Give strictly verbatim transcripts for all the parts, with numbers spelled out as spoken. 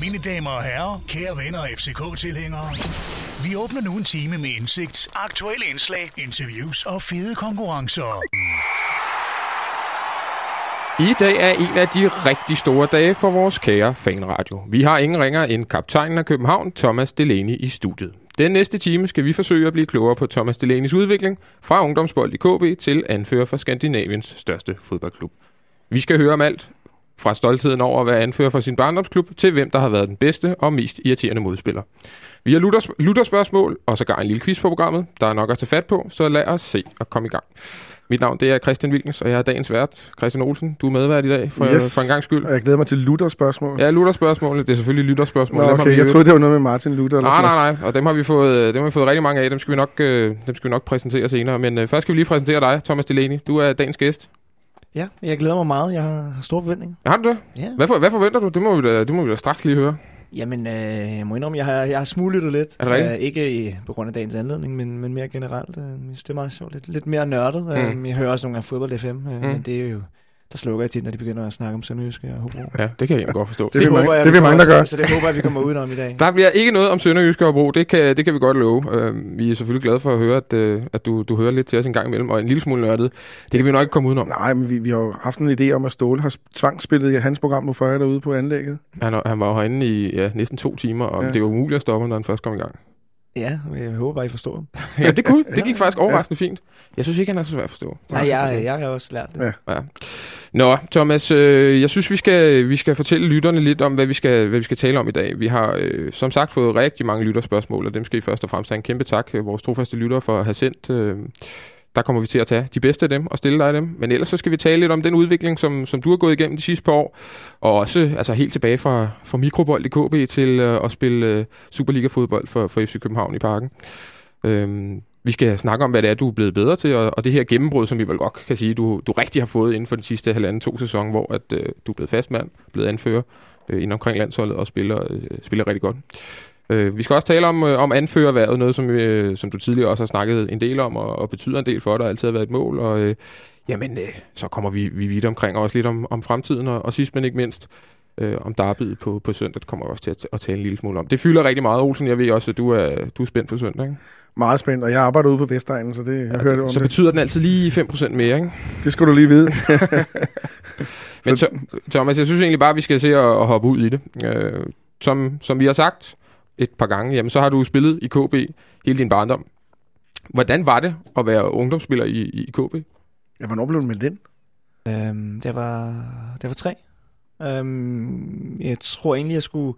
Mine damer og herrer, kære venner og F C K-tilhængere. Vi åbner nu en time med indsigt, aktuelle indslag, interviews og fede konkurrencer. I dag er en af de rigtig store dage for vores kære fanradio. Vi har ingen ringer end kaptajnen af København, Thomas Delaney, i studiet. Den næste time skal vi forsøge at blive klogere på Thomas Delaneys udvikling fra ungdomsbold i K B til anfører for Skandinaviens største fodboldklub. Vi skal høre om alt fra stoltheden over at være anfører for sin barndomsklub til hvem der har været den bedste og mest irriterende modspiller. Vi har lytterspørgsmål og sågar en lille quiz på programmet, der er nok at tage fat på, så lad os se og komme i gang. Mit navn det er Christian Wilkins, og jeg er dagens vært. Christian Olsen, du er medvært i dag for, yes. for en gang skyld. Og jeg glæder mig til lytterspørgsmål. Ja, lytterspørgsmål. Det er selvfølgelig lytterspørgsmål. Nå, okay. Jeg troede, det var noget med Martin Luther. Eller nej, nej, nej. Og dem har vi fået, dem har vi fået rigtig mange af. Dem skal vi nok, øh, dem skal vi nok præsentere senere. Men øh, først skal vi lige præsentere dig, Thomas Delaney. Du er dagens gæst. Ja, jeg glæder mig meget. Jeg har store forventninger. Har du det? Ja. Hvad, for, hvad forventer du? Det må vi da, det må vi da straks lige høre. Jamen, øh, jeg må indrømme, jeg har, jeg har smuglyttet lidt. Er det rigtigt? Uh, ikke i, på grund af dagens anledning, men, men mere generelt. Uh, det er meget sjovt. Lidt, lidt mere nørdet. Uh, mm. Jeg hører også nogle gange Fodbold F M, uh, mm. men det er jo... Der slukker jeg tit, når de begynder at snakke om Sønderjyske og Hobro. Ja, det kan jeg godt forstå. Det, det håber mange, jeg, det vi mange, der gør. Så det håber jeg, vi kommer udenom i dag. Der bliver ikke noget om Sønderjyske og Hobro, det kan, det kan vi godt love. Uh, vi er selvfølgelig glade for at høre, at, uh, at du, du hører lidt til os en gang imellem, og en lille smule nørdet. Det kan vi nok ikke komme udenom. Nej, men vi, vi har jo haft en idé om, at Ståle har tvangsspillet i hans program nu for jer derude på anlægget. Han, han var jo herinde i ja, næsten to timer, og ja. Det var umuligt at stoppe, når han først kom i gang. Ja, jeg håber bare, I forstår ham. Ja, det kunne. Det gik faktisk overraskende ja. fint. Jeg synes ikke, han er så svært at forstå. Nej, jeg, jeg har også lært det. Ja. Ja. Nå, Thomas, øh, jeg synes, vi skal, vi skal fortælle lytterne lidt om, hvad vi skal, hvad vi skal tale om i dag. Vi har øh, som sagt fået rigtig mange lytterspørgsmål, og dem skal I først og fremmest have en kæmpe tak. Vores trofaste lyttere for at have sendt. Øh, der kommer vi til at tage de bedste af dem og stille dig af dem. Men ellers så skal vi tale lidt om den udvikling, som, som du har gået igennem de sidste par år. Og også altså helt tilbage fra, fra mikrobold i K B til øh, at spille øh, Superliga-fodbold for, for F C København i Parken. Øhm, vi skal snakke om, hvad det er, du er blevet bedre til, og, og det her gennembrud, som vi vel godt kan sige, du, du rigtig har fået inden for de sidste halvanden to sæson, hvor at, øh, du er blevet fastmand, blevet anfører øh, inden omkring landsholdet og spiller, øh, spiller rigtig godt. Vi skal også tale om, om anførerhvervet, noget som, øh, som du tidligere også har snakket en del om, og, og betyder en del for dig, og altid har været et mål. Og, øh, jamen, øh, så kommer vi, vi vidt omkring, og også lidt om, om fremtiden, og, og sidst men ikke mindst, øh, om derbyet på, på søndag, det kommer vi også til at, at tale en lille smule om. Det fylder rigtig meget, Olsen, jeg ved også, at du er, du er spændt på søndag, ikke? Meget spændt, og jeg arbejder ude på Vestegnen, så det, jeg ja, hørte det, om så det. Betyder den altid lige fem procent mere, ikke? Det skulle du lige vide. Men Thomas, jeg synes egentlig bare, vi skal se at, at hoppe ud i det. Øh, som, som vi har sagt et par gange, jamen så har du spillet i K B hele din barndom. Hvordan var det at være ungdomsspiller i, i K B? Ja, hvornår blev du med den? Øhm, det var, det var tre. Øhm, jeg tror egentlig, jeg skulle...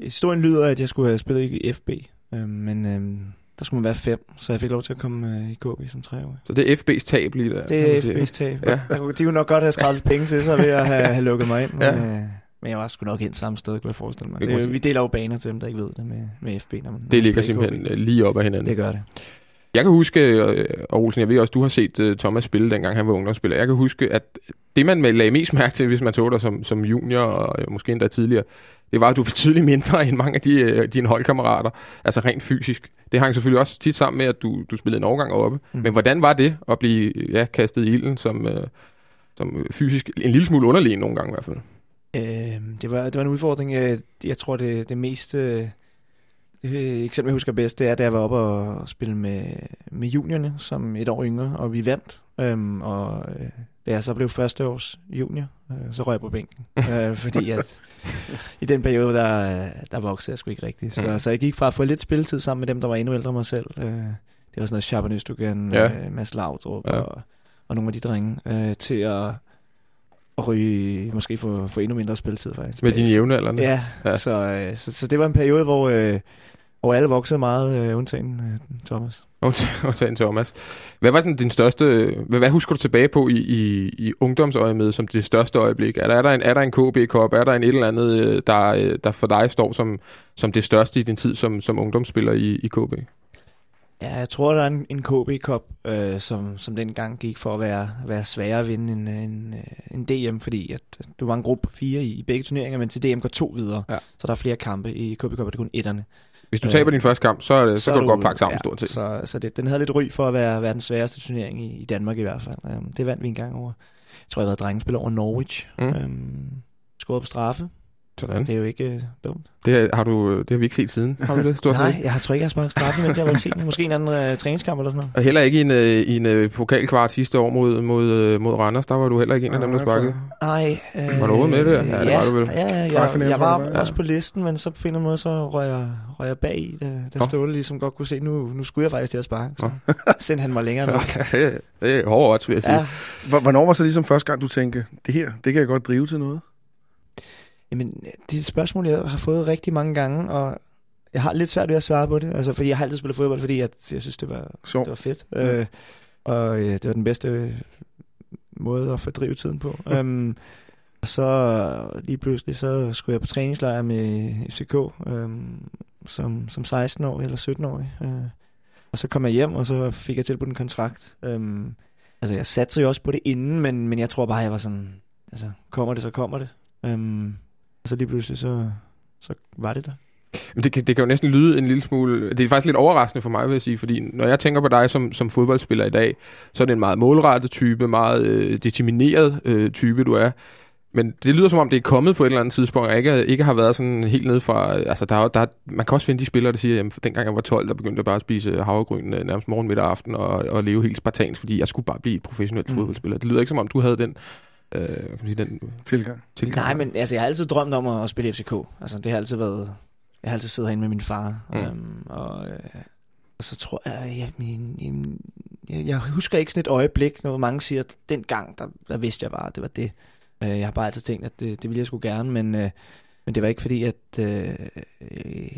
Historien lyder, at jeg skulle have spillet i F B, øhm, men øhm, der skulle man være fem, så jeg fik lov til at komme øh, i K B som treårig. Så det er F B's tab lige der? Det er F B's tab. Ja. Der, de kunne nok godt have skrællet penge til sig ved at have, have lukket mig ind, men... Ja. Øh, Men jeg var sgu nok ind samme sted, kunne jeg forestille mig. Det, vi deler jo baner til dem, der ikke ved det med, med F B. Når man, det når ligger simpelthen K B lige op ad hinanden. Det gør det. Jeg kan huske, og Olsen, jeg ved også, du har set Thomas spille, dengang han var ungdomsspiller. Jeg kan huske, at det, man lagde mest mærke til, hvis man tog dig som, som junior, og måske endda tidligere, det var, at du er betydeligt mindre end mange af de, dine holdkammerater. Altså rent fysisk. Det hang selvfølgelig også tit sammen med, at du, du spillede en overgang oppe. Mm. Men hvordan var det at blive ja, kastet i ilden som, som fysisk en lille smule underlegen nogle gange i hvert fald? Det var, det var en udfordring. Jeg tror, det, det meste... Det eksempel, jeg husker bedst, det er, da jeg var oppe og spille med, med juniorne, som et år yngre, og vi vandt. Øhm, og da jeg så blev første års junior, øh, så røg jeg på bænken. øh, fordi at i den periode, der, der voksede jeg sgu ikke rigtigt. Så, mm. så jeg gik fra at få lidt spilletid sammen med dem, der var endnu ældre end mig selv. Øh, det var sådan noget Schabernystugan, ja. øh, Mads Laudrup ja. og, og nogle af de drenge, øh, til at... Og ryge, måske få, få endnu mindre spilletid, faktisk. Med dine jævnaldrende? Ja, ja. Så, så, så det var en periode, hvor, øh, hvor alle voksede meget, øh, undtagen øh, Thomas. Undtagen Thomas. Hvad var sådan din største... Hvad, hvad husker du tilbage på i, i, i ungdomsøjemed som det største øjeblik? Er der, er der en, er der en K B-cup? Er der en et eller andet, der, der for dig står som, som det største i din tid som, som ungdomsspiller i, i K B? Ja, jeg tror, der er en, en K B-cup, øh, som, som dengang gik for at være, være sværere at vinde en, en, en D M, fordi at, at du var en gruppe fire i, i begge turneringer, men til D M går to videre, ja. Så der er flere kampe. I K B-cup er det kun etterne. Hvis du øh, taber din første kamp, så, så, så kan du, du godt pakke sammen ja, stort set. Så, så det, den havde lidt ry for at være, være den sværeste turnering i, i Danmark i hvert fald. Um, det vandt vi en gang over. Jeg tror, jeg havde været drengespil over Norwich. Mm. Um, Skåret på straffe. Sådan. Det er jo ikke øh, dumt. Det har, du, det har vi ikke set siden, har du det? Stort nej, set? Jeg tror ikke, jeg har smagt straffen, men det har været set. Måske en anden øh, træningskamp eller sådan noget. Og heller ikke i en, øh, i en øh, pokalkvart sidste år mod, mod, mod Randers. Der var du heller ikke en af dem, der sparkede. Nej. Øh, var du ude med det? Ja, ja, det var du vel. Ja, ja, ja jeg, jeg var også på listen, men så på en eller anden måde, så røg jeg, røg jeg bag i, da, da Ståle ligesom godt kunne se, nu, nu skulle jeg faktisk til at sparke. Så sendte han mig længere nok. Det er hårdt odds, vil jeg sige. Hvornår var så ligesom første gang, du tænkte, det her, det kan jeg godt drive til noget? Jamen, det er et spørgsmål, jeg har fået rigtig mange gange, og jeg har lidt svært ved at svare på det, altså, fordi jeg har altid spillet fodbold, fordi jeg, jeg synes, det var, det var fedt. Mm. Øh, og ja, det var den bedste måde at fordrive tiden på. øhm, og så lige pludselig, så skulle jeg på træningslejr med F C K øhm, som, som seksten-årig eller sytten-årig. Øh, og så kom jeg hjem, og så fik jeg tilbudt en kontrakt. Øhm, altså, jeg satte jo også på det inden, men, men jeg tror bare, jeg var sådan, altså, kommer det, så kommer det. Øhm, så lige pludselig, så, så var det der. Men det, det kan jo næsten lyde en lille smule... Det er faktisk lidt overraskende for mig, vil jeg sige, fordi når jeg tænker på dig som, som fodboldspiller i dag, så er det en meget målrettet type, meget øh, determineret øh, type, du er. Men det lyder som om, det er kommet på et eller andet tidspunkt, og ikke, ikke har været sådan helt nede fra... Altså, der, der, man kan også finde de spillere, der siger, jamen, dengang jeg var tolv, der begyndte jeg bare at spise havregryn nærmest morgen, middag og aften, og, og leve helt spartansk, fordi jeg skulle bare blive professionel mm. fodboldspiller. Det lyder ikke som om, du havde den... Øh, kan sige, den tilgang. tilgang. Nej, men altså, jeg har altid drømt om at, at spille F C K. Altså, det har altid været... Jeg har altid siddet herinde med min far. Mm. Øhm, og, øh, og så tror jeg... Jeg, min, jeg... jeg husker ikke sådan et øjeblik, når mange siger, at dengang, der, der vidste jeg bare, det var det. Øh, jeg har bare altid tænkt, at det, det ville jeg sgu gerne, men, øh, men det var ikke fordi, at øh,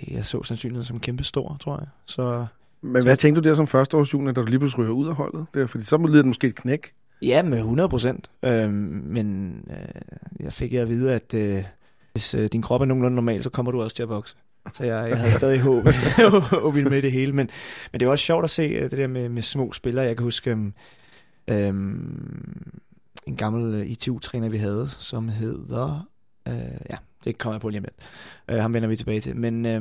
jeg så sandsynligheden som kæmpe stor, tror jeg. Så, men så... hvad tænkte du der som førsteårsjunior, da du lige pludselig ryger ud af holdet? Det er, fordi så lyder det måske et knæk. Ja, med hundrede procent. Øhm, men øh, jeg fik at vide, at øh, hvis øh, din krop er nogenlunde normal, så kommer du også til at vokse. Så jeg, jeg havde stadig håb med i det hele. Men, men det var også sjovt at se det der med, med små spillere. Jeg kan huske øh, en gammel I T U-træner, vi havde, som hedder... Øh, ja, det kommer jeg på lige med. Øh, ham vender vi tilbage til. Men øh,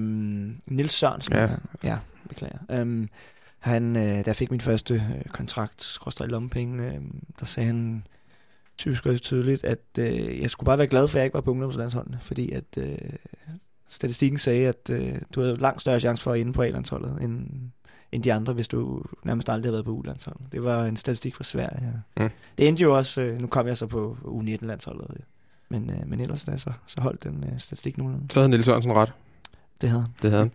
Niels Sørensen. Ja, ja beklager. Øh, Han, øh, der fik min første øh, kontrakt, skråstreg lommepenge, øh, der sagde han tydeligt, tydeligt at øh, jeg skulle bare være glad for, at jeg ikke var på ungdomslandsholdene, fordi at øh, statistikken sagde, at øh, du havde langt større chance for at ende på A-landsholdet, end, end de andre, hvis du nærmest aldrig havde været på U-landsholdet. Det var en statistik fra Sverige. Ja. Mm. Det endte jo også, øh, nu kom jeg så på U nitten-landsholdet, ja. men, øh, men ellers da, så, så holdt den øh, statistik nogenlunde. Så havde Niels Sørensen ret. Det havde han. Det havde han.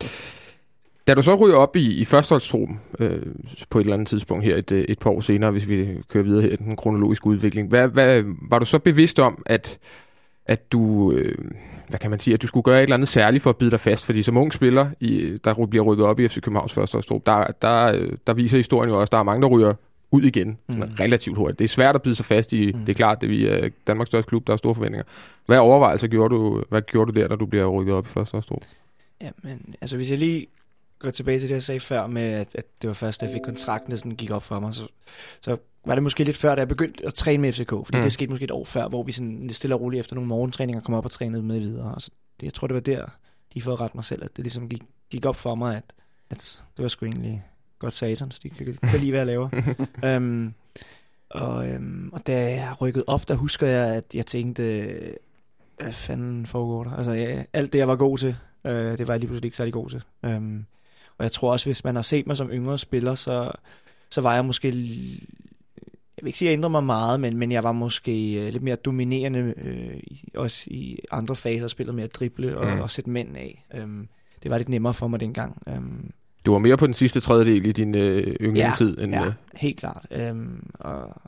Da du så ryger op i, i førsteholdstruppen øh, på et eller andet tidspunkt her et, et par år senere, hvis vi kører videre her i den kronologiske udvikling, hvad, hvad, var du så bevidst om, at, at du øh, hvad kan man sige, at du skulle gøre et eller andet særligt for at bide dig fast? Fordi som ung spiller, i, der bliver rykket op i F C Københavns førsteholdstruppe, der, der, der viser historien jo også, at der er mange, der ryger ud igen sådan mm. relativt hurtigt. Det er svært at bide sig fast i, mm. det er klart, det er vi, Danmarks største klub, der har store forventninger. Hvad overvejelser gjorde du, hvad gjorde du der, da du bliver rykket op i førsteholdstruppen? Jamen, altså hvis jeg lige... går tilbage til det, jeg sagde før med, at, at det var først, da jeg fik kontrakten, der sådan gik op for mig. Så, så var det måske lidt før, da jeg begyndte at træne med F C K, fordi mm. det skete måske et år før, hvor vi sådan stille og roligt efter nogle morgentræninger kom op og trænede med videre. Og så, det, jeg tror, det var der, de får ret mig selv, at det ligesom gik, gik op for mig, at, at det var sgu egentlig godt satans. De kan, kan lige, hvad jeg laver. øhm, og, øhm, og da jeg rykkede op, der husker jeg, at jeg tænkte, hvad fanden foregår der? Altså, jeg, alt det, jeg var god til, øh, det var jeg lige pludselig ikke særlig god til. Øhm, Og jeg tror også, hvis man har set mig som yngre spiller, så, så var jeg måske... Jeg vil ikke sige, at jeg ændrede mig meget, men, men jeg var måske lidt mere dominerende, øh, også i andre faser, spillet med at drible og, mm. og sætte mænd af. Øhm, det var lidt nemmere for mig dengang. Øhm, du var mere på den sidste tredjedel i din øh, yngre ja, tid? End, ja, øh. helt klart. Øhm, og,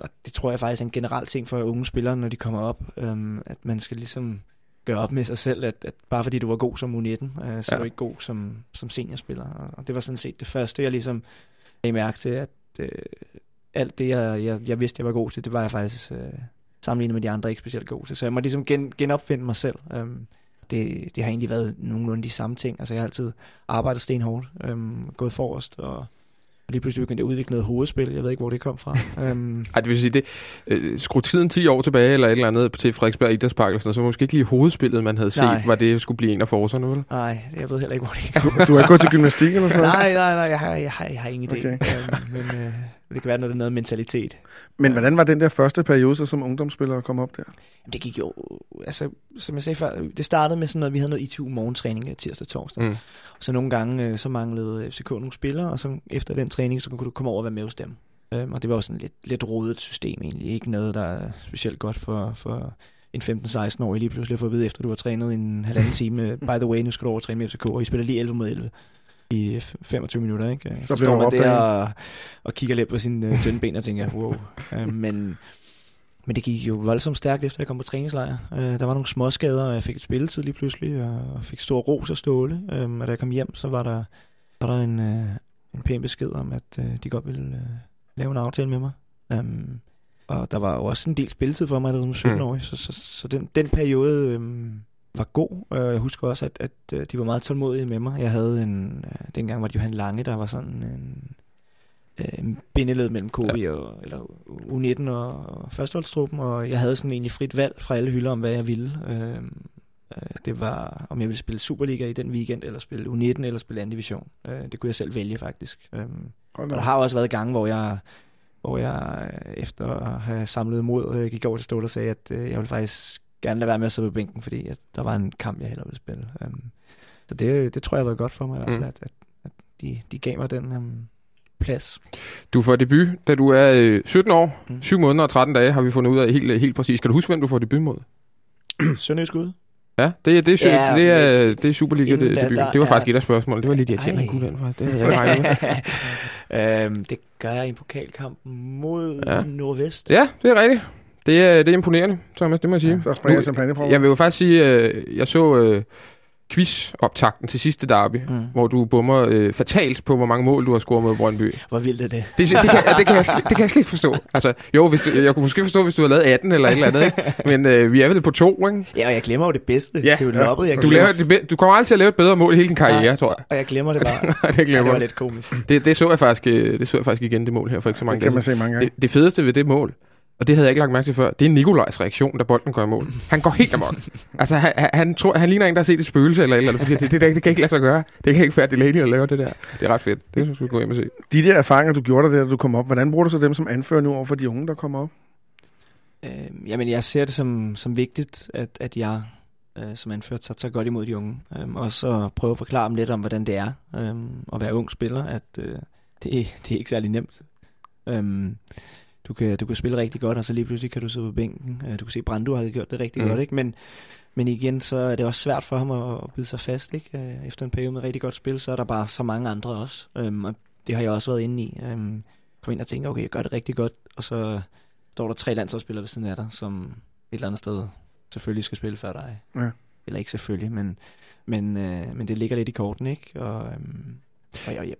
og det tror jeg faktisk er en generel ting for unge spillere, når de kommer op, øhm, at man skal ligesom... gøre op med sig selv, at, at bare fordi du var god som U nitten, øh, så ja. var du ikke god som, som seniorspiller. Og, og det var sådan set det første, jeg ligesom jeg mærkte til, at øh, alt det, jeg, jeg, jeg vidste, jeg var god til, det var jeg faktisk øh, sammenlignet med de andre ikke specielt god til. Så jeg må ligesom gen, genopfinde mig selv. Øhm, det, det har egentlig været nogenlunde de samme ting. Altså jeg har altid arbejdet stenhårdt, øhm, gået forrest og Og lige pludselig begyndte jeg at udvikle noget hovedspil. Jeg ved ikke, hvor det kom fra. Øhm. Ej, det vil sige, det, øh, skru tiden ti år tilbage, eller et eller andet til Frederiksberg Idrætspark, så måske ikke lige hovedspillet, man havde set, nej. var det skulle blive en af forserne, eller? Nej, jeg ved heller ikke, hvor det kom. Du, du har ikke gået til gymnastik eller sådan noget? Nej, nej, nej, jeg har, jeg har, jeg har ingen idé. Okay. Øhm, men, øh, Det kan være noget, noget mentalitet. Men hvordan var den der første periode, så som ungdomsspiller kom op der? Jamen, det gik jo, altså som jeg sagde før, det startede med sådan noget, vi havde noget I T U morgentræning tirsdag og torsdag. Mm. Så nogle gange, så manglede F C K nogle spillere, og så efter den træning, så kunne du komme over og være med hos dem. Og det var jo sådan lidt, lidt rodet system egentlig. Ikke noget, der er specielt godt for, for en femten-seksten-årig lige pludselig at få at vide, efter du har trænet en halvanden time. By the way, nu skal du over og træne med F C K, og I spiller lige elleve mod elleve. I femogtyve minutter, ikke? Så, så står man der og, og kigger lidt på sine uh, tynde ben og tænker, wow. Uh, men, men det gik jo voldsomt stærkt, efter jeg kom på træningslejr. Uh, der var nogle småskader, og jeg fik et spilletid lige pludselig, og fik stor ros af Ståle. Uh, og da jeg kom hjem, så var der, var der en, uh, en pæn besked om, at uh, de godt ville uh, lave en aftale med mig. Um, og der var også en del spilletid for mig, der var som sytten-årig, så, så, så den, den periode... Um, var god. Jeg husker også, at, at de var meget tålmodige med mig. Jeg havde en... Dengang var det Johan Lange, der var sådan en, en bindeled mellem K B ja. og eller U nitten og førsteholdstruppen, og jeg havde sådan egentlig frit valg fra alle hylder om, hvad jeg ville. Det var, om jeg ville spille Superliga i den weekend, eller spille U nitten, eller spille anden division. Det kunne jeg selv vælge, faktisk. Og der har også været gange, hvor jeg... hvor jeg efter at have samlet mod, gik over til Ståle og sagde, at jeg ville faktisk... gerne lade være med at sidde på bænken, fordi at der var en kamp, jeg hellere ville spille. Um, så det, det tror jeg var godt for mig i hvert fald, mm. at, at, at de, de gav mig den um, plads. Du får debut, da du er øh, sytten år, mm. syv måneder og tretten dage, har vi fundet ud af helt, helt præcis. Kan du huske, hvem du får debut mod? Sønderjyske ude. Ja, det er, det er, sy- ja, det er, det er Superliga debut. Det var ja. faktisk et af spørgsmålene. Det var lige de irriterende, han kunne den fra. Det havde jeg øhm, Det gør jeg i en pokalkamp mod ja. Nordvest. Ja, det er rigtigt. Det er, det er imponerende, Thomas, det må jeg sige. Ja, så springer jeg som planeprøver. Jeg vil jo faktisk sige, at jeg så quiz-optakten til sidste derby, mm. hvor du bummer øh, fatalt på, hvor mange mål du har scoret mod Brøndby. Hvor vildt er det? Det, det, kan, det, kan jeg, det kan jeg slet ikke forstå. Altså, jo, hvis du, jeg kunne måske forstå, hvis du havde lavet atten eller et eller andet, ikke? Men øh, vi er vel på to, ikke? Ja, og jeg glemmer jo det bedste. Ja. Det er jo loppet, jeg du, laver det be- du kommer aldrig til at lave et bedre mål i hele din karriere, ja. tror jeg. Og jeg glemmer det bare. det, glemmer. Ja, det var lidt komisk. Det, det, så jeg faktisk, det så jeg faktisk igen, det mål her, for ikke så mange det kan man se mange gange. Det, det fedeste ved det mål, og det havde jeg ikke lagt mærke til før, det er Nikolajs reaktion, da bolden går i mål. Han går helt amok. Altså, han, han, tror, han ligner en, der har set et spøgelse eller et eller andet. Det, det, det kan ikke lade sig gøre. Det kan ikke være Delaney at lave det der. Det er ret fedt. Det synes jeg, vi gå hjem og se. De der erfaringer, du gjorde dig, da du kom op, hvordan bruger du så dem som anfører nu over for de unge, der kommer op? Øh, jamen, jeg ser det som, som vigtigt, at, at jeg øh, som anfører tager, tager godt imod de unge. Øh, og så prøve at forklare dem lidt om, hvordan det er øh, at være ung spiller. At øh, det, det er ikke særlig nemt. Øh, Du kan, du kan spille rigtig godt, og så lige pludselig kan du sidde på bænken. Du kan se, Brando har gjort det rigtig mm. godt, ikke? Men, men igen, så er det også svært for ham at, at bide sig fast, ikke? Efter en periode med rigtig godt spil, så er der bare så mange andre også. Øhm, og det har jeg også været inde i. Øhm, kom ind og tænker, okay, jeg gør det rigtig godt, og så står der tre landsholdsspillere ved siden af dig, som et eller andet sted selvfølgelig skal spille før dig. Ja. Eller ikke selvfølgelig, men, men, øh, men det ligger lidt i korten, ikke? Og, øhm, og jeg, jeg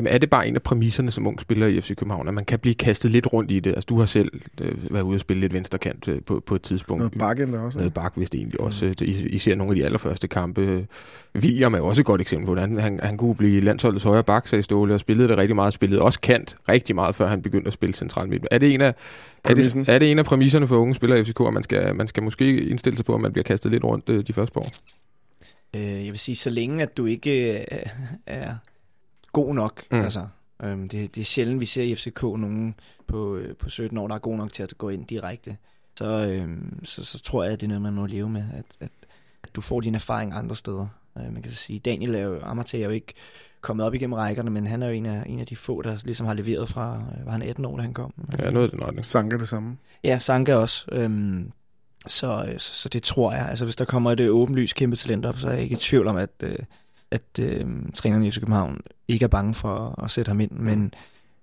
Jamen, er det bare en af præmisserne som ung spiller i F C København, at man kan blive kastet lidt rundt i det? Altså, du har selv øh, været ude og spille lidt venstrekant øh, på, på et tidspunkt. Noget bak endda også. Noget bak, hvis det egentlig mm. også. Især nogle af de allerførste kampe. William er også et godt eksempel på det. Han, han, han kunne blive landsholdets højre bak, sagde Ståle, og spillede det rigtig meget. Spillede også kant rigtig meget, før han begyndte at spille centralt midt. Er det en af, er det, er det en af præmisserne for unge spillere i F C K, at man skal, man skal måske indstille sig på, at man bliver kastet lidt rundt øh, de første par år? Øh, jeg vil sige, så længe at du ikke øh, er... god nok, mm. altså. Øhm, det, det er sjældent, vi ser i F C K nogen på, øh, på sytten år, der er god nok til at gå ind direkte. Så, øhm, så, så tror jeg, at det er noget, man må leve med, at, at, at du får din erfaring andre steder. Øh, man kan så sige, Daniel er jo, Amartey er jo ikke kommet op igennem rækkerne, men han er jo en af, en af de få, der ligesom har leveret fra, øh, var han atten år, da han kom? Ja, noget af den. Sanke det samme. Ja, Sanke også. Øhm, så, så, så det tror jeg. Altså, hvis der kommer et øh, åbenlys kæmpe talent op, så er jeg ikke i tvivl om, at... Øh, at øh, træneren i F C København ikke er bange for at sætte ham ind, men,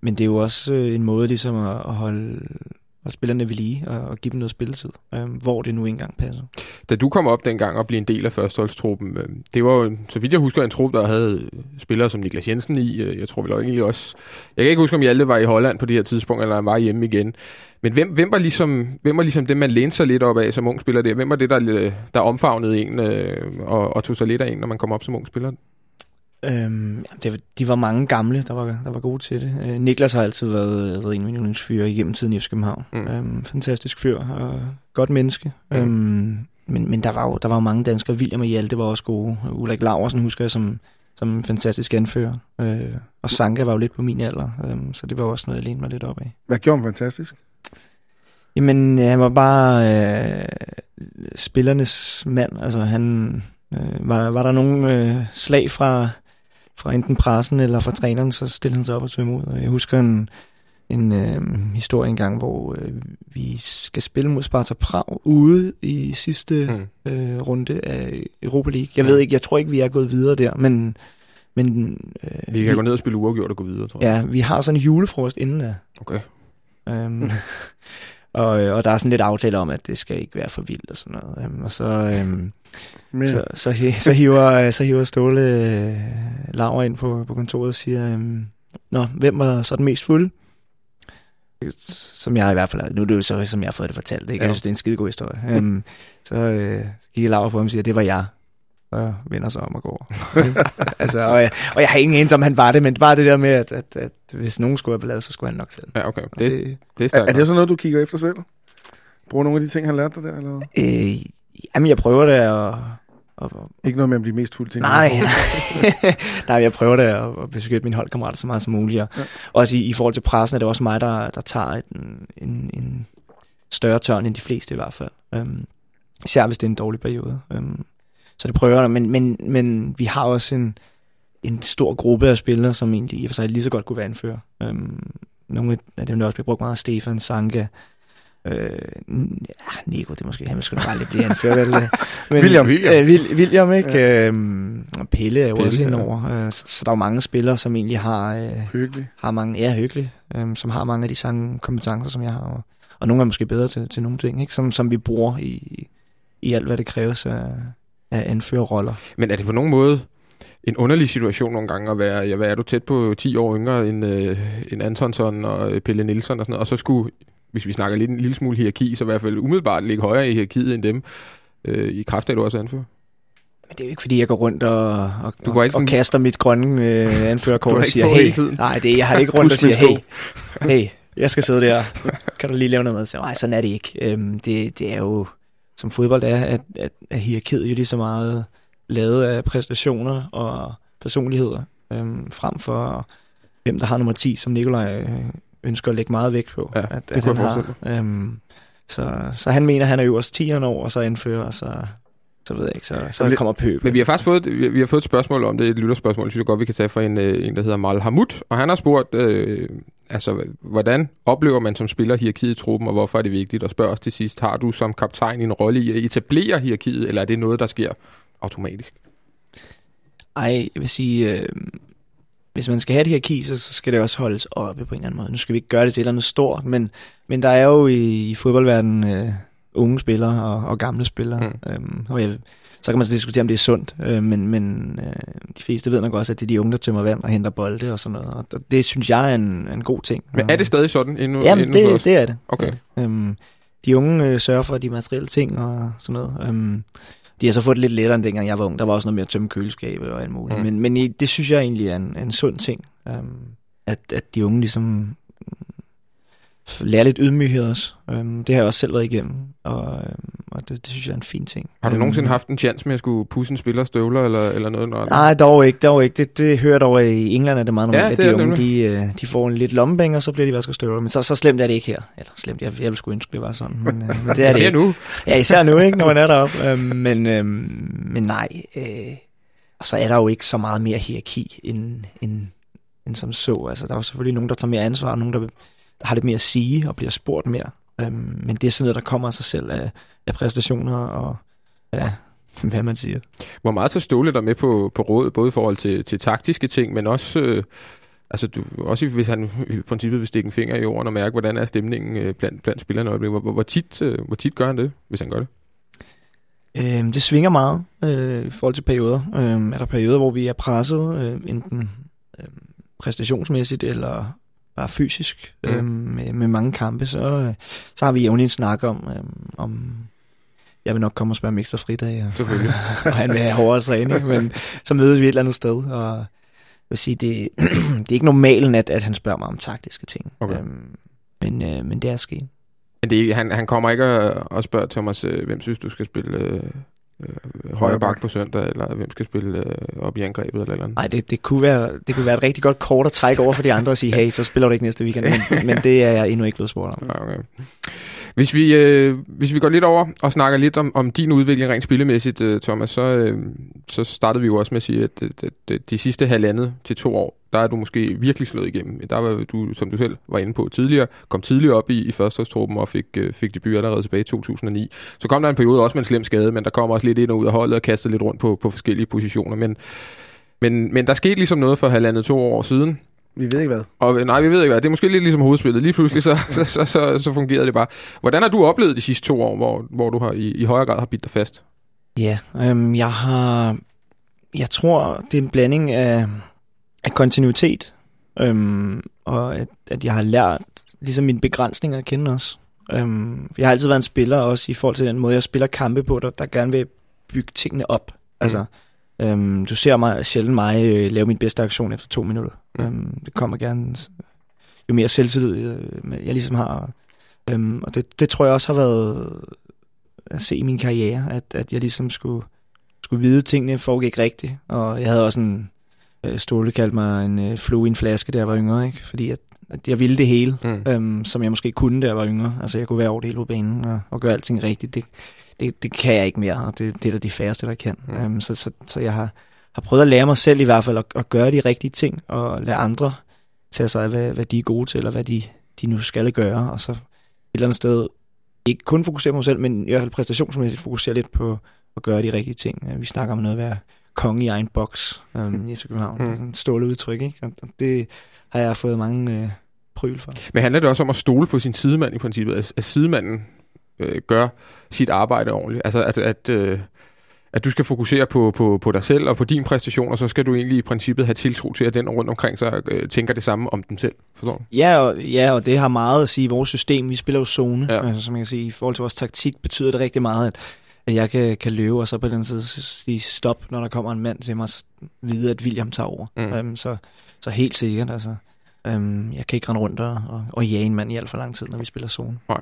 men det er jo også øh, en måde ligesom at, at holde at spillerne ved lige og, og give dem noget spilletid, øh, hvor det nu engang passer. Da du kom op dengang og blev en del af førsteholdstruppen, øh, det var jo, så vidt jeg husker, en trup, der havde spillere som Niklas Jensen i, øh, jeg tror vel egentlig også, jeg kan ikke huske, om Hjalte var i Holland på det her tidspunkt, eller han var hjemme igen, men hvem, hvem var ligesom, hvem var ligesom det, man lænede sig lidt op af som ung spiller der? Hvem var det, der, der omfavnede en øh, og, og tog sig lidt af en, når man kom op som ung spiller? Øhm, det, de var mange gamle, der var, der var gode til det. Øh, Niklas har altid været, været en af mine yndlingsfyre igennem tiden i F C København. Mm. Øhm, fantastisk fyr og godt menneske. Mm. Øhm, men men der, var jo, der var jo mange danskere. William og Hjalte var også gode. Ulrik Laursen husker jeg som, som en fantastisk anfører. Øh, og Sanke var jo lidt på min alder, øh, så det var også noget, jeg lænede mig lidt op af. Hvad gjorde han fantastisk? Jamen, han var bare øh, spillernes mand. Altså, han øh, var, var der nogle øh, slag fra, fra enten pressen eller fra træneren, så stillede han sig op og tog imod. Jeg husker en, en øh, historie engang, hvor øh, vi skal spille mod Sparta Prag ude i sidste mm. øh, runde af Europa League. Jeg ved ikke, jeg tror ikke, vi er gået videre der, men... men øh, vi kan vi, gå ned og spille uafgjort og gå videre, tror jeg. Ja, vi har sådan en julefrokost inden da. Okay. Øhm, og, og der er sådan lidt aftale om, at det skal ikke være for vildt og sådan noget. Øhm, og så, øhm, så, så, så, hiver, så hiver Ståle øh, Laura ind på, på kontoret og siger, øhm, nå, hvem var så den mest fulde? Som jeg i hvert fald... Nu er det jo så, som jeg har fået det fortalt, ikke? Ja. Jeg synes, det er en skidegod historie. øhm, så øh, gik Laura på ham og siger, det var jeg. Og vender sig om og går. altså, og, jeg, og jeg har ingen anelse om, han var det, men bare det der med, at, at, at hvis nogen skulle have balladet, så skulle han nok til den. Ja, okay. Det, det, det er, er, er det så noget, du kigger efter selv? Bruger nogle af de ting, han lærte dig der? Eller? Øh, jamen, jeg prøver det at... Og, og, ikke noget med at blive mest fuld ting. Nej, nej. nej, jeg prøver da at, at beskytte mine holdkammerater så meget som muligt. Og ja. Også i, i forhold til pressen er det også mig, der, der tager en, en, en større tørn end de fleste i hvert fald. Øhm, især hvis det er en dårlig periode. Øhm, Så det prøver der, men, men, men vi har også en, en stor gruppe af spillere, som egentlig i og for sig lige så godt kunne være anfører. Øhm, nogle af dem der også bliver brugt meget, Stefan, Sanke, øh, ja, Nico, det måske, han skulle da aldrig blive anfører. men, William, William. Øh, Vil, William, ikke? Ja. Øhm, og Pelle er jo Pelle, også indover. Ja. Øh, så, så der er jo mange spillere, som egentlig har, øh, har mange, ja, hyggeligt, øh, som har mange af de samme kompetencer, som jeg har. Og, og nogle er måske bedre til, til nogle ting, ikke? Som, som vi bruger i, i alt, hvad det kræves af... at anføre roller. Men er det på nogen måde en underlig situation nogle gange at være, ja, hvad er du tæt på ti år yngre end, øh, end Antonsson og Pelle Nielsen og sådan noget, og så skulle, hvis vi snakker lidt en lille smule hierarki, så i hvert fald umiddelbart ligge højere i hierarkiet end dem, øh, i kraft af du også anfører? Men det er jo ikke, fordi jeg går rundt og, og, du og, ikke og kaster mit grønne øh, anførerkort og siger, hey, nej, det, jeg har ikke rundt og siger, hey, hey, jeg skal sidde der, kan du lige lave noget med? Så, nej, sådan er det ikke. Øhm, det, det er jo... som fodbold er, at, at, at hierarkiet jo lige så meget lavet af præstationer og personligheder, øhm, frem for hvem der har nummer ti, som Nikolaj ønsker at lægge meget vægt på. Ja, at, at han har, øhm, så, så han mener, at han er øverst tieren over, og så anfører, og så, så ved jeg ikke, så, så men, kommer pøbel. Men vi har faktisk fået, vi har, vi har fået et spørgsmål om det, et lytterspørgsmål, synes jeg godt, vi kan tage fra en, en der hedder Mal Hamut, og han har spurgt, øh, altså, hvordan oplever man som spiller hierarkiet i truppen, og hvorfor er det vigtigt? Og spørg os til sidst, har du som kaptajn en rolle i at etablere hierarkiet, eller er det noget, der sker automatisk? Ej, jeg vil sige, øh, hvis man skal have et hierarki, så, så skal det også holdes oppe på en eller anden måde. Nu skal vi ikke gøre det til et eller andet stort, men, men der er jo i, i fodboldverdenen øh, unge spillere og, og gamle spillere, mm. øhm, og jeg, så kan man så diskutere, om det er sundt, øh, men, men øh, de fleste ved nok også, at det er de unge, der tømmer vand og henter bolde og sådan noget, og det synes jeg er en, en god ting. Men er det stadig sådan endnu? Jamen, det, det er det. Okay. Så, øhm, de unge øh, sørger for de materielle ting og sådan noget. Øhm, de har så fået det lidt lettere end dengang jeg var ung. Der var også noget mere at tømme køleskabet og alt muligt, mm. men, men i, det synes jeg egentlig er en, en sund ting, øhm, at, at de unge ligesom... lære lidt ydmyghed også. Øhm, det har jeg også selv været igennem, og, øhm, og det, det synes jeg er en fin ting. Har du øhm, nogensinde haft en chance med at skulle pusse en spiller støvler eller, eller noget? Eller? Nej, dog ikke. Dog ikke. Det, det hører dog i England, at det er meget normalt, ja, at de unge de, de får en lidt lommebænger, og så bliver de vasket støvler. Men så, så slemt er det ikke her. Eller slemt, jeg, jeg ville sgu ønske, det var sådan. Men, øh, men det er det især nu. Ja, især nu, ikke, når man er deroppe. Øhm, men, øh, men nej. Øh, og så er der jo ikke så meget mere hierarki, end, end, end som så. Altså, der er jo selvfølgelig nogen, der tager mere ansvar, og nogen, der har lidt mere at sige og bliver spurgt mere. Øhm, men det er sådan noget, der kommer af sig selv af, af præstationer og ja, hvad man siger. Hvor meget tager Ståle der med på, på rådet, både i forhold til, til taktiske ting, men også, øh, altså, du, også hvis han i princippet vil stikke en finger i jorden og mærke, hvordan er stemningen øh, blandt, blandt spillerne. Hvor, hvor, hvor, tit, øh, hvor tit gør han det, hvis han gør det? Øhm, det svinger meget øh, i forhold til perioder. Øhm, er der perioder, hvor vi er presset, øh, enten øh, præstationsmæssigt eller bare fysisk, mm. øhm, med, med mange kampe, så, øh, så har vi jævnligt en snak om, øhm, om jeg vil nok komme og spørge om ekstra fridag, og, og han vil have hårdere træning, men så mødes vi et eller andet sted, og jeg vil sige, det, det er ikke normalen, at, at han spørger mig om taktiske ting, okay. øhm, men, øh, men det er sket. Men det, han, han kommer ikke og, og spørger Thomas, øh, hvem synes du skal spille øh, øh, højre bak på søndag, eller hvem skal spille øh, op i angrebet eller eller andet. Nej, det, det kunne være det kunne være et rigtig godt kort at trække over for de andre og sige, hey, så spiller du ikke næste weekend, men, men det er jeg endnu ikke blevet spurgt om. Okay. Hvis vi øh, hvis vi går lidt over og snakker lidt om om din udvikling rent spillemæssigt, øh, Thomas, så øh, så startede vi jo også med at sige, at, at, at de sidste halvandet til to år, der er du måske virkelig slået igennem. Der var du, som du selv var inde på tidligere, kom tidligere op i, i førsteårstruppen og fik, fik debut allerede tilbage i to tusind og ni. Så kom der en periode også med en slem skade, men der kom også lidt ind og ud af holdet og kastede lidt rundt på, på forskellige positioner. Men, men, men der skete ligesom noget for halvandet to år siden. Vi ved ikke hvad. Og, nej, vi ved ikke hvad. Det er måske lidt ligesom hovedspillet. Lige pludselig så, så, så, så, så fungerede det bare. Hvordan har du oplevet de sidste to år, hvor, hvor du har, i, i højere grad har bidt dig fast? Ja, øhm, jeg har... Jeg tror, det er en blanding af... At kontinuitet, øhm, og at, at jeg har lært ligesom mine begrænsninger at kende også. Øhm, jeg har altid været en spiller, også i forhold til den måde, jeg spiller kampe på, der, der gerne vil bygge tingene op. Altså, mm. øhm, du ser mig, sjældent mig øh, lave min bedste aktion efter to minutter. Mm. Øhm, det kommer gerne, jo mere selvtillid øh, jeg ligesom har. Øhm, og det, det tror jeg også har været at se i min karriere, at, at jeg ligesom skulle, skulle vide, at tingene foregik rigtigt. Og jeg havde også en... Ståle kaldte mig en øh, flue i en flaske, da jeg var yngre, ikke? Fordi at, at jeg ville det hele, mm. øhm, som jeg måske kunne, da jeg var yngre. Altså, jeg kunne være over det hele på banen og, og gøre alting rigtigt. Det, det, det kan jeg ikke mere, og det, det er da de færreste, der kan. Mm. Øhm, så, så, så jeg har, har prøvet at lære mig selv i hvert fald at, at gøre de rigtige ting, og lade andre tage sig af, hvad, hvad de er gode til, og hvad de, de nu skal gøre. Og så et eller andet sted ikke kun fokusere på mig selv, men i hvert fald præstationsmæssigt fokusere lidt på at gøre de rigtige ting. Vi snakker om noget ved at konge i egen boks øhm, i F C København. Mm. Det er sådan et stålet udtryk, ikke? Og det har jeg fået mange øh, pryl for. Men handler det også om at stole på sin sidemand i princippet? At sidemanden øh, gør sit arbejde ordentligt? Altså at, at, øh, at du skal fokusere på, på, på dig selv og på din præstation, og så skal du egentlig i princippet have tiltro til, at den rundt omkring sig øh, tænker det samme om dem selv. Forstår du? Ja og, ja, og det har meget at sige i vores system. Vi spiller jo zone. Ja. Altså, som jeg kan sige, i forhold til vores taktik betyder det rigtig meget, at at jeg kan, kan løbe, og så på den side sige stop, når der kommer en mand til mig, vide, at William tager over. Mm. Øhm, så, så helt sikkert, altså. Øhm, jeg kan ikke rende rundt og, og, og jage en mand i alt for lang tid, når vi spiller zone. Nej.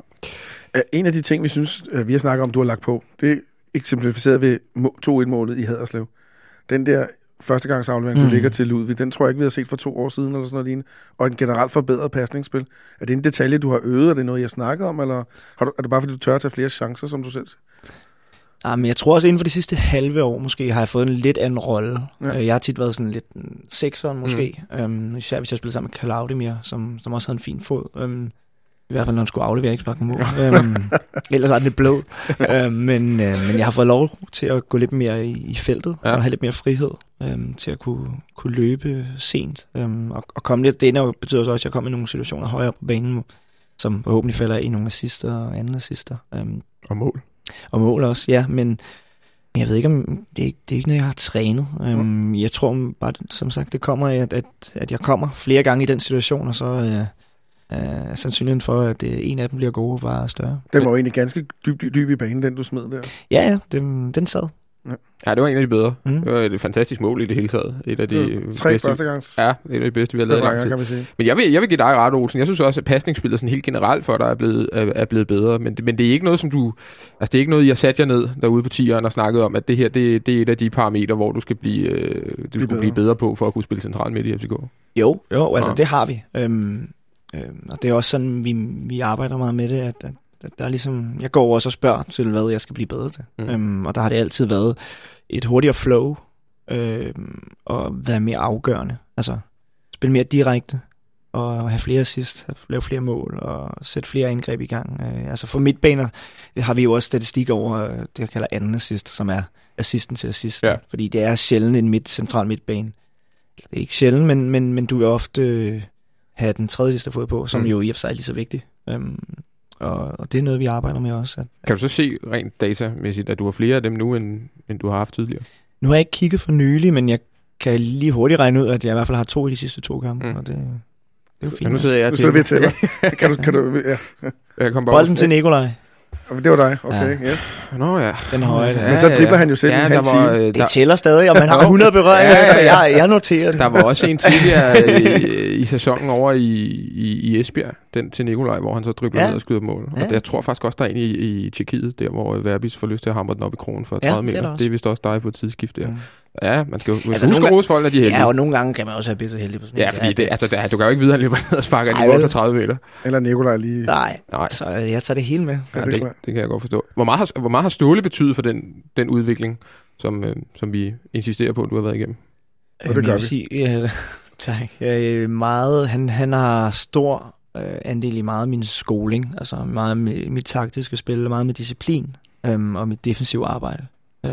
En af de ting, vi synes, vi har snakket om, du har lagt på, det er eksemplificeret ved to et målet i Haderslev. Den der førstegangsaflevering, du mm. ligger til Ludvig, den tror jeg ikke, vi har set for to år siden, eller sådan noget lignende. Og en generelt forbedret pasningsspil. Er det en detalje, du har øget? Er det noget, jeg snakker om? Eller har du, er det bare, fordi du tør at tage flere chancer, som du selv siger? Jamen, jeg tror også, inden for de sidste halve år måske, har jeg fået en lidt anden rolle. Ja. Jeg har tit været sådan lidt sekseren måske. Mm. Øhm, især hvis jeg spillede sammen med Claudio, som, som også havde en fin fod. Øhm, I hvert fald, når han skulle aflevere eksparken mål. øhm, ellers var den lidt blød. øhm, men, øh, men jeg har fået lov til at gå lidt mere i, i feltet, ja. Og have lidt mere frihed øhm, til at kunne, kunne løbe sent. Øhm, og, og komme lidt, det ender jo betyder så også, at jeg kommer i nogle situationer højere på banen, som forhåbentlig falder i nogle assister og anden assister. Øhm, og mål. Og mål også, ja, men jeg ved ikke, om det er ikke, det er ikke noget, jeg har trænet. Øhm, jeg tror bare, som sagt, det kommer, at, at, at jeg kommer flere gange i den situation, og så øh, øh, sandsynligheden for, at øh, en af dem bliver gode, var større. Den var jo egentlig ganske dyb, dyb, dyb i banen, den du smed der. Ja, ja, den, den sad. Ja. Ja, det var en af de bedre. Mm. Det var et fantastisk mål i det hele taget. Et af de mm. tre bedste, første gangs. Ja, et af de bedste, vi har lavet i lang tid. Men jeg vil, jeg vil give dig ret, Olsen. Jeg synes også, at pasningsspillet sådan helt generelt for dig er blevet, er, er blevet bedre. Men, men det er ikke noget, som du... Altså, det er ikke noget, jeg satte jer ned derude på tieren og snakkede om, at det her, det, det er et af de parametre, hvor du skal blive, øh, du skal bedre. blive bedre på, for at kunne spille centralt midt i F C K. Jo, jo, altså ja. Det har vi. Øhm, øhm, og det er også sådan, vi, vi arbejder meget med det, at, at der er ligesom, jeg går også og spørger til, hvad jeg skal blive bedre til. Mm. Øhm, og der har det altid været et hurtigere flow, øhm, og være mere afgørende. Altså, spille mere direkte, og have flere assist, lave flere mål, og sætte flere angreb i gang. Øh, altså for midtbaner har vi jo også statistik over det, jeg kalder anden assist, som er assisten til assisten. Ja. Fordi det er sjældent en midt, central midtbane. Det er ikke sjældent, men, men, men du vil ofte have den tredje sidste fod på, som mm. jo i og for sig er lige så vigtig. Øhm, Og det er noget, vi arbejder med også. At, at kan du så se rent datamæssigt, at du har flere af dem nu, end, end du har haft tidligere? Nu har jeg ikke kigget for nylig, men jeg kan lige hurtigt regne ud, at jeg i hvert fald har to i de sidste to kampe. Mm. Og det, det er jo fint. Ja, nu sidder jeg til. Nu sidder vi til. Kan du, kan du, ja. Jeg kom bare bolden til Nikolaj. Det var dig, okay, ja. Yes. Nå ja. Den høje. Ja, men så dribler ja, han jo selv ja, en halv time. Øh, det tæller stadig, og man har hundrede berøringer. Ja, ja, ja. Jeg, jeg noterer det. Der var også en tidligere i, i sæsonen over i, i, i Esbjerg. den til Nikolaj, hvor han så dribler ja. ned og skyder mål. Og ja. der, jeg tror faktisk også, der er en i, i Tjekkiet, der hvor Verbis får lyst til at hamre den op i krogen for tredive ja, meter. Det, det er vist også dig på et tidsskift der. Mm. Ja, man skal jo altså, huske at rose folk, når de er heldige. Ja, og nogle gange kan man også være bedre heldig på sådan. Ja, fordi ja, det, altså, der, du kan jo ikke vide, at han løber ned og sparker lige rundt for tredive meter. Eller Nikolaj lige... Nej, Nej. så øh, jeg tager det hele med. Ja, ja, det, det, det kan jeg godt forstå. Hvor meget har, hvor meget har Ståle betydet for den, den udvikling, som, øh, som vi insisterer på, at du har været igennem? Øh, det gør vi. Sige, ja, tak. Øh, meget, han, han har stor øh, andel i meget min skoling, altså meget med, mit taktiske spil, meget med disciplin øh, og mit defensive arbejde. Øh,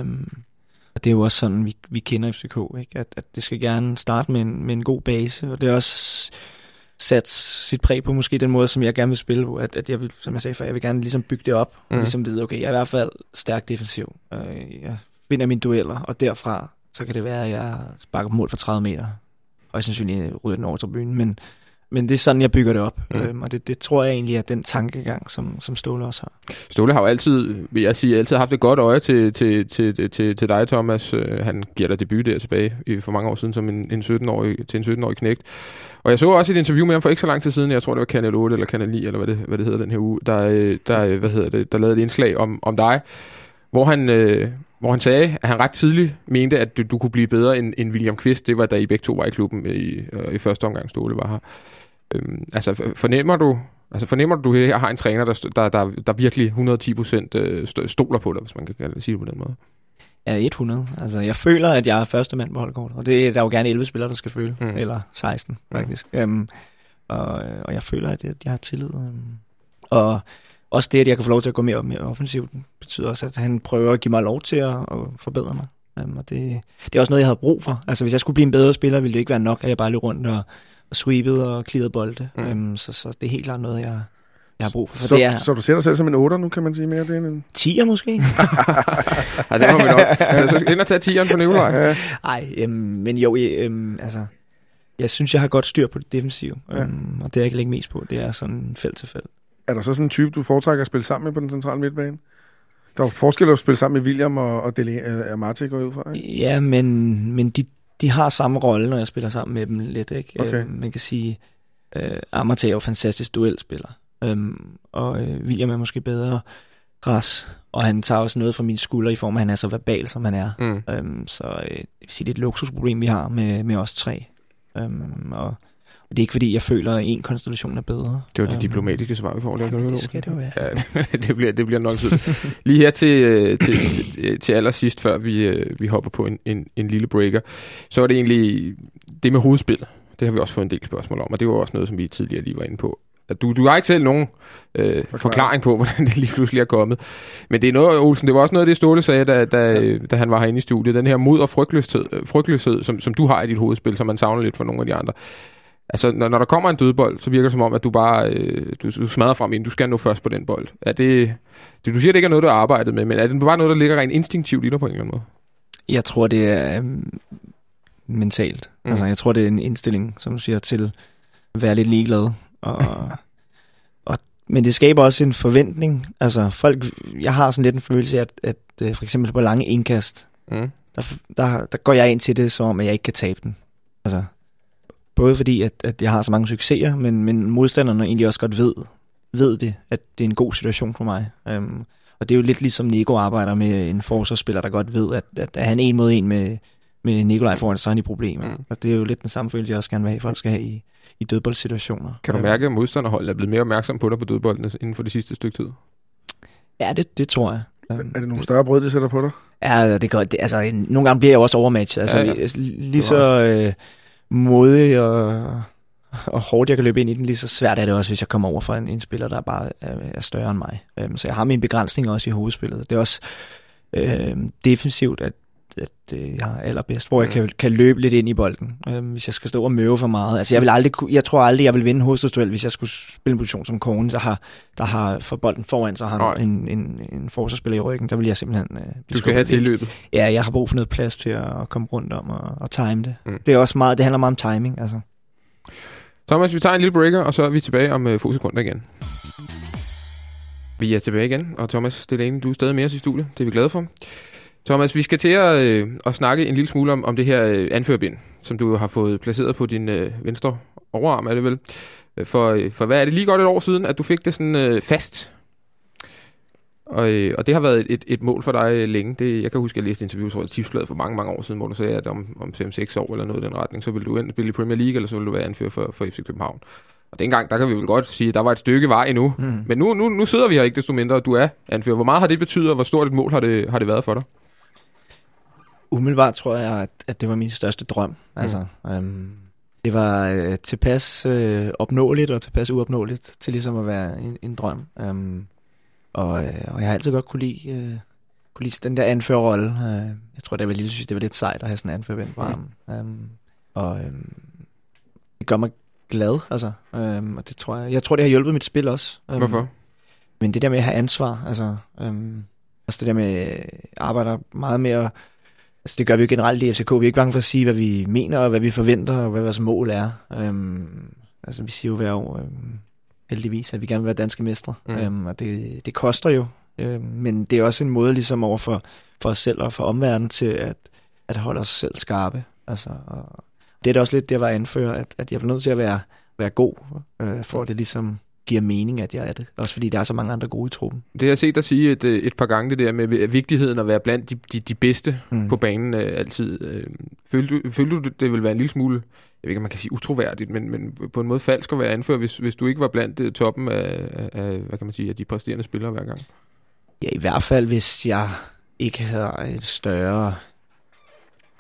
Og det er jo også sådan, vi, vi kender F C K, ikke? At, at det skal gerne starte med en, med en god base, og det er også sat sit præg på måske den måde, som jeg gerne vil spille på, at, at jeg vil, som jeg sagde før, jeg vil gerne ligesom bygge det op, mm. og ligesom vide, okay, jeg er i hvert fald stærk defensiv, jeg vinder mine dueller, og derfra, så kan det være, at jeg sparker på mål for tredive meter, og jeg sandsynligt ryger den over tribunen, men, men det er sådan, jeg bygger det op, mm. øhm, og det, det tror jeg egentlig er den tankegang, som, som Ståle også har. Ståle har jo altid, vil jeg sige, altid haft et godt øje til, til, til, til, til dig, Thomas. Han giver dig debut der tilbage for mange år siden som en, en sytten-årig, til en sytten-årig knægt. Og jeg så også et interview med ham for ikke så lang tid siden, jeg tror det var Kanal otte eller Kanal ni, eller hvad det, hvad det hedder den her uge, der, der, hvad hedder det, der lavede et indslag om, om dig, hvor han... Øh, Hvor han sagde, at han ret tidligt mente, at du, du kunne blive bedre end, end William Kvist. Det var, da I begge to var i klubben i, i første omgang, Ståle var her. Øhm, altså, fornemmer du, altså, fornemmer du, at du har en træner, der, der, der, der virkelig hundrede og ti procent stoler på dig, hvis man kan sige det på den måde? Ja, hundrede. Altså, jeg føler, at jeg er første mand på holdkortet. Og det er der jo gerne elleve spillere, der skal føle. Mm. Eller seksten, faktisk. Mm. Øhm, og, og jeg føler, at jeg, at jeg har tillid. Og... Også det, at jeg kan få lov til at gå mere, mere offensivt, betyder også, at han prøver at give mig lov til at, at forbedre mig. Um, og det, det er også noget, jeg havde brug for. Altså, hvis jeg skulle blive en bedre spiller, ville det ikke være nok, at jeg bare løb rundt og, og sweepede og klirrede bolde. Mm. Um, så, så det er helt klart noget, jeg, jeg har brug for. for så, det er, så du ser dig selv som en otter nu, kan man sige mere? Det er en tier måske? Ja, det må vi nok. Så ind og tage tieren på Nikolaj. Nej, um, men jo, um, altså... Jeg synes, jeg har godt styr på det defensive, ja. um, og det, jeg kan lægge mest på, det er sådan felt til felt. Er der så sådan en type, du foretrækker at spille sammen med på den centrale midtbane? Der er forskel at spille sammen med William og, og Dele- Amartey går ud fra, ikke? Ja, men, men de, de har samme rolle, når jeg spiller sammen med dem lidt, ikke? Okay. Øhm, man kan sige, øh, Amartey er jo fantastisk duelspiller, øhm, og øh, William er måske bedre græs, og han tager også noget fra mine skuldre i form af, han er så verbal, som han er. Mm. Øhm, så øh, det vil sige, det er et luksusproblem, vi har med, med os tre. Øhm, og... Det er ikke, fordi jeg føler, at en konstellation er bedre. Det var det diplomatiske svar, vi får. Ja, det, det skal det jo være. Ja, det, bliver, det bliver nok tid. Lige her til, til, til, til allersidst, før vi, vi hopper på en, en, en lille breaker, så er det egentlig det med hovedspil. Det har vi også fået en del spørgsmål om, og det var også noget, som vi tidligere lige var inde på. Du, du har ikke selv nogen øh, forklaring på, hvordan det lige pludselig er kommet. Men det er noget, Olsen, det var også noget af det, Ståle sagde, da, da, ja. da han var herinde i studiet. Den her mod- og frygtløshed, frygtløshed som, som du har i dit hovedspil, som man savner lidt for nogle af de andre. Altså, når, når der kommer en dødbold, så virker det som om, at du bare øh, du, du smadrer frem ind. Du skal nå først på den bold. Er det, det, du siger, det ikke er noget, du har arbejdet med, men er det bare noget, der ligger rent instinktivt i dig på en eller anden måde? Jeg tror, det er øh, mentalt. Mm. Altså, jeg tror, det er en indstilling, som du siger, til at være lidt ligeglad. Og, og, men det skaber også en forventning. Altså, folk, jeg har sådan lidt en følelse af, at, at for eksempel på lange indkast, mm. der, der, der går jeg ind til det, som om at jeg ikke kan tabe den. Altså... Både fordi, at, at jeg har så mange succeser, men, men modstanderne egentlig også godt ved, ved det, at det er en god situation for mig. Øhm, og det er jo lidt ligesom Nico arbejder med en forsvarsspiller, der godt ved, at, at er han en mod en med, med Nikolaj foran, så er han i problemer. Mm. Og det er jo lidt den samme følelse, jeg også gerne vil have, folk skal have i, i dødboldsituationer. Kan du mærke, at modstanderholdet er blevet mere opmærksom på dig på dødboldene inden for det sidste stykke tid? Ja, det, det tror jeg. Er det nogle større brød, de sætter på dig? Ja, det gør det. Altså, nogle gange bliver jeg også overmatchet. Altså, ja, ja. Lige så... modig og, og hårdt, jeg kan løbe ind i den, lige så svært er det også, hvis jeg kommer over for en, en spiller, der bare er, er større end mig. Øhm, så jeg har mine begrænsninger også i hovedspillet. Det er også øhm, defensivt, at, at øh, jeg er allerbedst, hvor jeg kan, kan løbe lidt ind i bolden, øhm, hvis jeg skal stå og møve for meget. Altså, jeg, vil aldrig, jeg tror aldrig, jeg vil vinde hovedstødsduel, hvis jeg skulle spille en position som Cornelius, der har, der har for bolden foran, så har han en, en, en forsvarsspiller i ryggen. Der vil jeg simpelthen... Øh, du skal have tilløbet. Ja, jeg har brug for noget plads til at, at komme rundt om og, og time det. Mm. Det er også meget, det handler meget om timing, altså. Thomas, vi tager en lille breaker, og så er vi tilbage om øh, få sekunder igen. Vi er tilbage igen, og Thomas Delaney, du er stadig med os i studiet. Det er vi glade for. Thomas, vi skal til at, øh, at snakke en lille smule om, om det her øh, anførbind, som du har fået placeret på din øh, venstre overarm, er det vel? For, for hvad er det lige godt et år siden, at du fik det sådan øh, fast? Og, øh, og det har været et, et mål for dig længe. Det, jeg kan huske, at jeg læste interviews fra Tipsbladet for mange, mange år siden, hvor du sagde, at om, om fem seks år eller noget i den retning, så ville du enten spille i Premier League, eller så ville du være anfører for, for F C København. Og dengang, der kan vi vel godt sige, at der var et stykke vej endnu. Mm. Men nu, nu, nu sidder vi her ikke desto mindre, og du er anfører. Hvor meget har det betydet, og hvor stort et mål har det, har det været for dig? Umiddelbart tror jeg, at, at det var min største drøm. Altså, mm. øhm, det var øh, tilpas øh, opnåeligt og tilpas uopnåeligt til ligesom at være en, en drøm. Øhm, og, øh, og jeg har altid godt kunne lide, øh, kunne lide den der anførerrolle. Øh, jeg tror, da jeg var lille, synes det var lidt sejt at have sådan en anførerven på armen. Mm. Øhm, og øh, det gør mig glad, altså. Øhm, og det tror jeg, jeg tror, det har hjulpet mit spil også. Øhm, Hvorfor? Men det der med at have ansvar, altså. Øhm, også det der med, at jeg arbejder meget mere. Altså, det gør vi jo generelt i F C K. Vi er ikke bange for at sige, hvad vi mener, og hvad vi forventer, og hvad vores mål er. Øhm, altså, vi siger jo hver år, øhm, heldigvis, at vi gerne vil være danske mestre. Mm. Øhm, og det, det koster jo. Øhm, men det er også en måde, ligesom over for, for os selv og for omverdenen, til at, at holde os selv skarpe. Altså, og det er da også lidt det, jeg var anfører, at, at jeg bliver nødt til at være, være god, øh, for at det ligesom giver mening, at jeg er det. Også fordi der er så mange andre gode i truppen. Det har jeg set dig sige et, et par gange, det der med vigtigheden at være blandt de, de, de bedste mm. på banen øh, altid. Øh, følte, du, følte du, det ville være en lille smule, jeg ved ikke, om man kan sige utroværdigt, men, men på en måde falsk at være anfører, hvis, hvis du ikke var blandt toppen af, af, hvad kan man sige, af de præsterende spillere hver gang? Ja, i hvert fald, hvis jeg ikke havde et større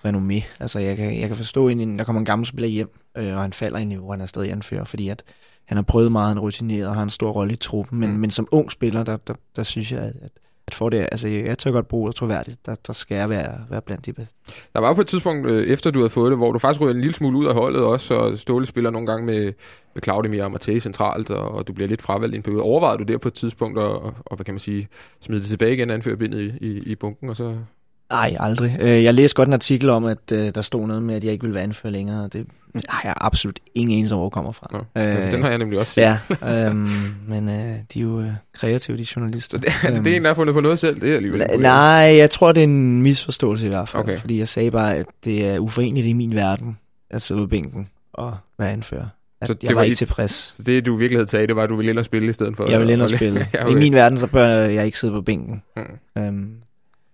renommé. Altså, jeg kan, jeg kan forstå, inden der kommer en gammel spiller hjem, øh, og han falder i niveau, han er stadig anfører, fordi at han har prøvet meget, han rutineret og har en stor rolle i truppen, men, mm. men som ung spiller, der, der, der synes jeg, at, at for det, altså jeg tør godt bruge og troværdigt, der, der skal jeg være, være blandt de bedste. Der var jo på et tidspunkt, øh, efter du havde fået det, hvor du faktisk rød en lille smule ud af holdet også, og Ståle spiller nogle gange med, med Claudio og Amartey centralt, og, og du bliver lidt fravalgt i en periode. Overvejede du der på et tidspunkt, og, og, og hvad kan man sige, smide det tilbage igen, anfører bindet i, i, i bunken, og så... Nej, aldrig. Jeg læste godt en artikel om, at der stod noget med, at jeg ikke ville være anfører længere. Det har jeg absolut ingen eneste år kommer fra. Ja, øh, den har jeg nemlig også set. Ja, øhm, men øh, de er jo kreative, de journalister. Så det, er det en, der har fundet på noget selv? Det er alligevel. N- nej, jeg tror, det er en misforståelse i hvert fald. Okay. Fordi jeg sagde bare, at det er uforeneligt i min verden at sidde på bænken og være anfører. Så det jeg var, var ikke tilfreds. Det du i virkeligheden sagde, det var, at du ville ind og spille i stedet for? Jeg ville ind og spille. Ja, okay. I min verden, så bør jeg ikke sidde på bænken. Mm. Øhm,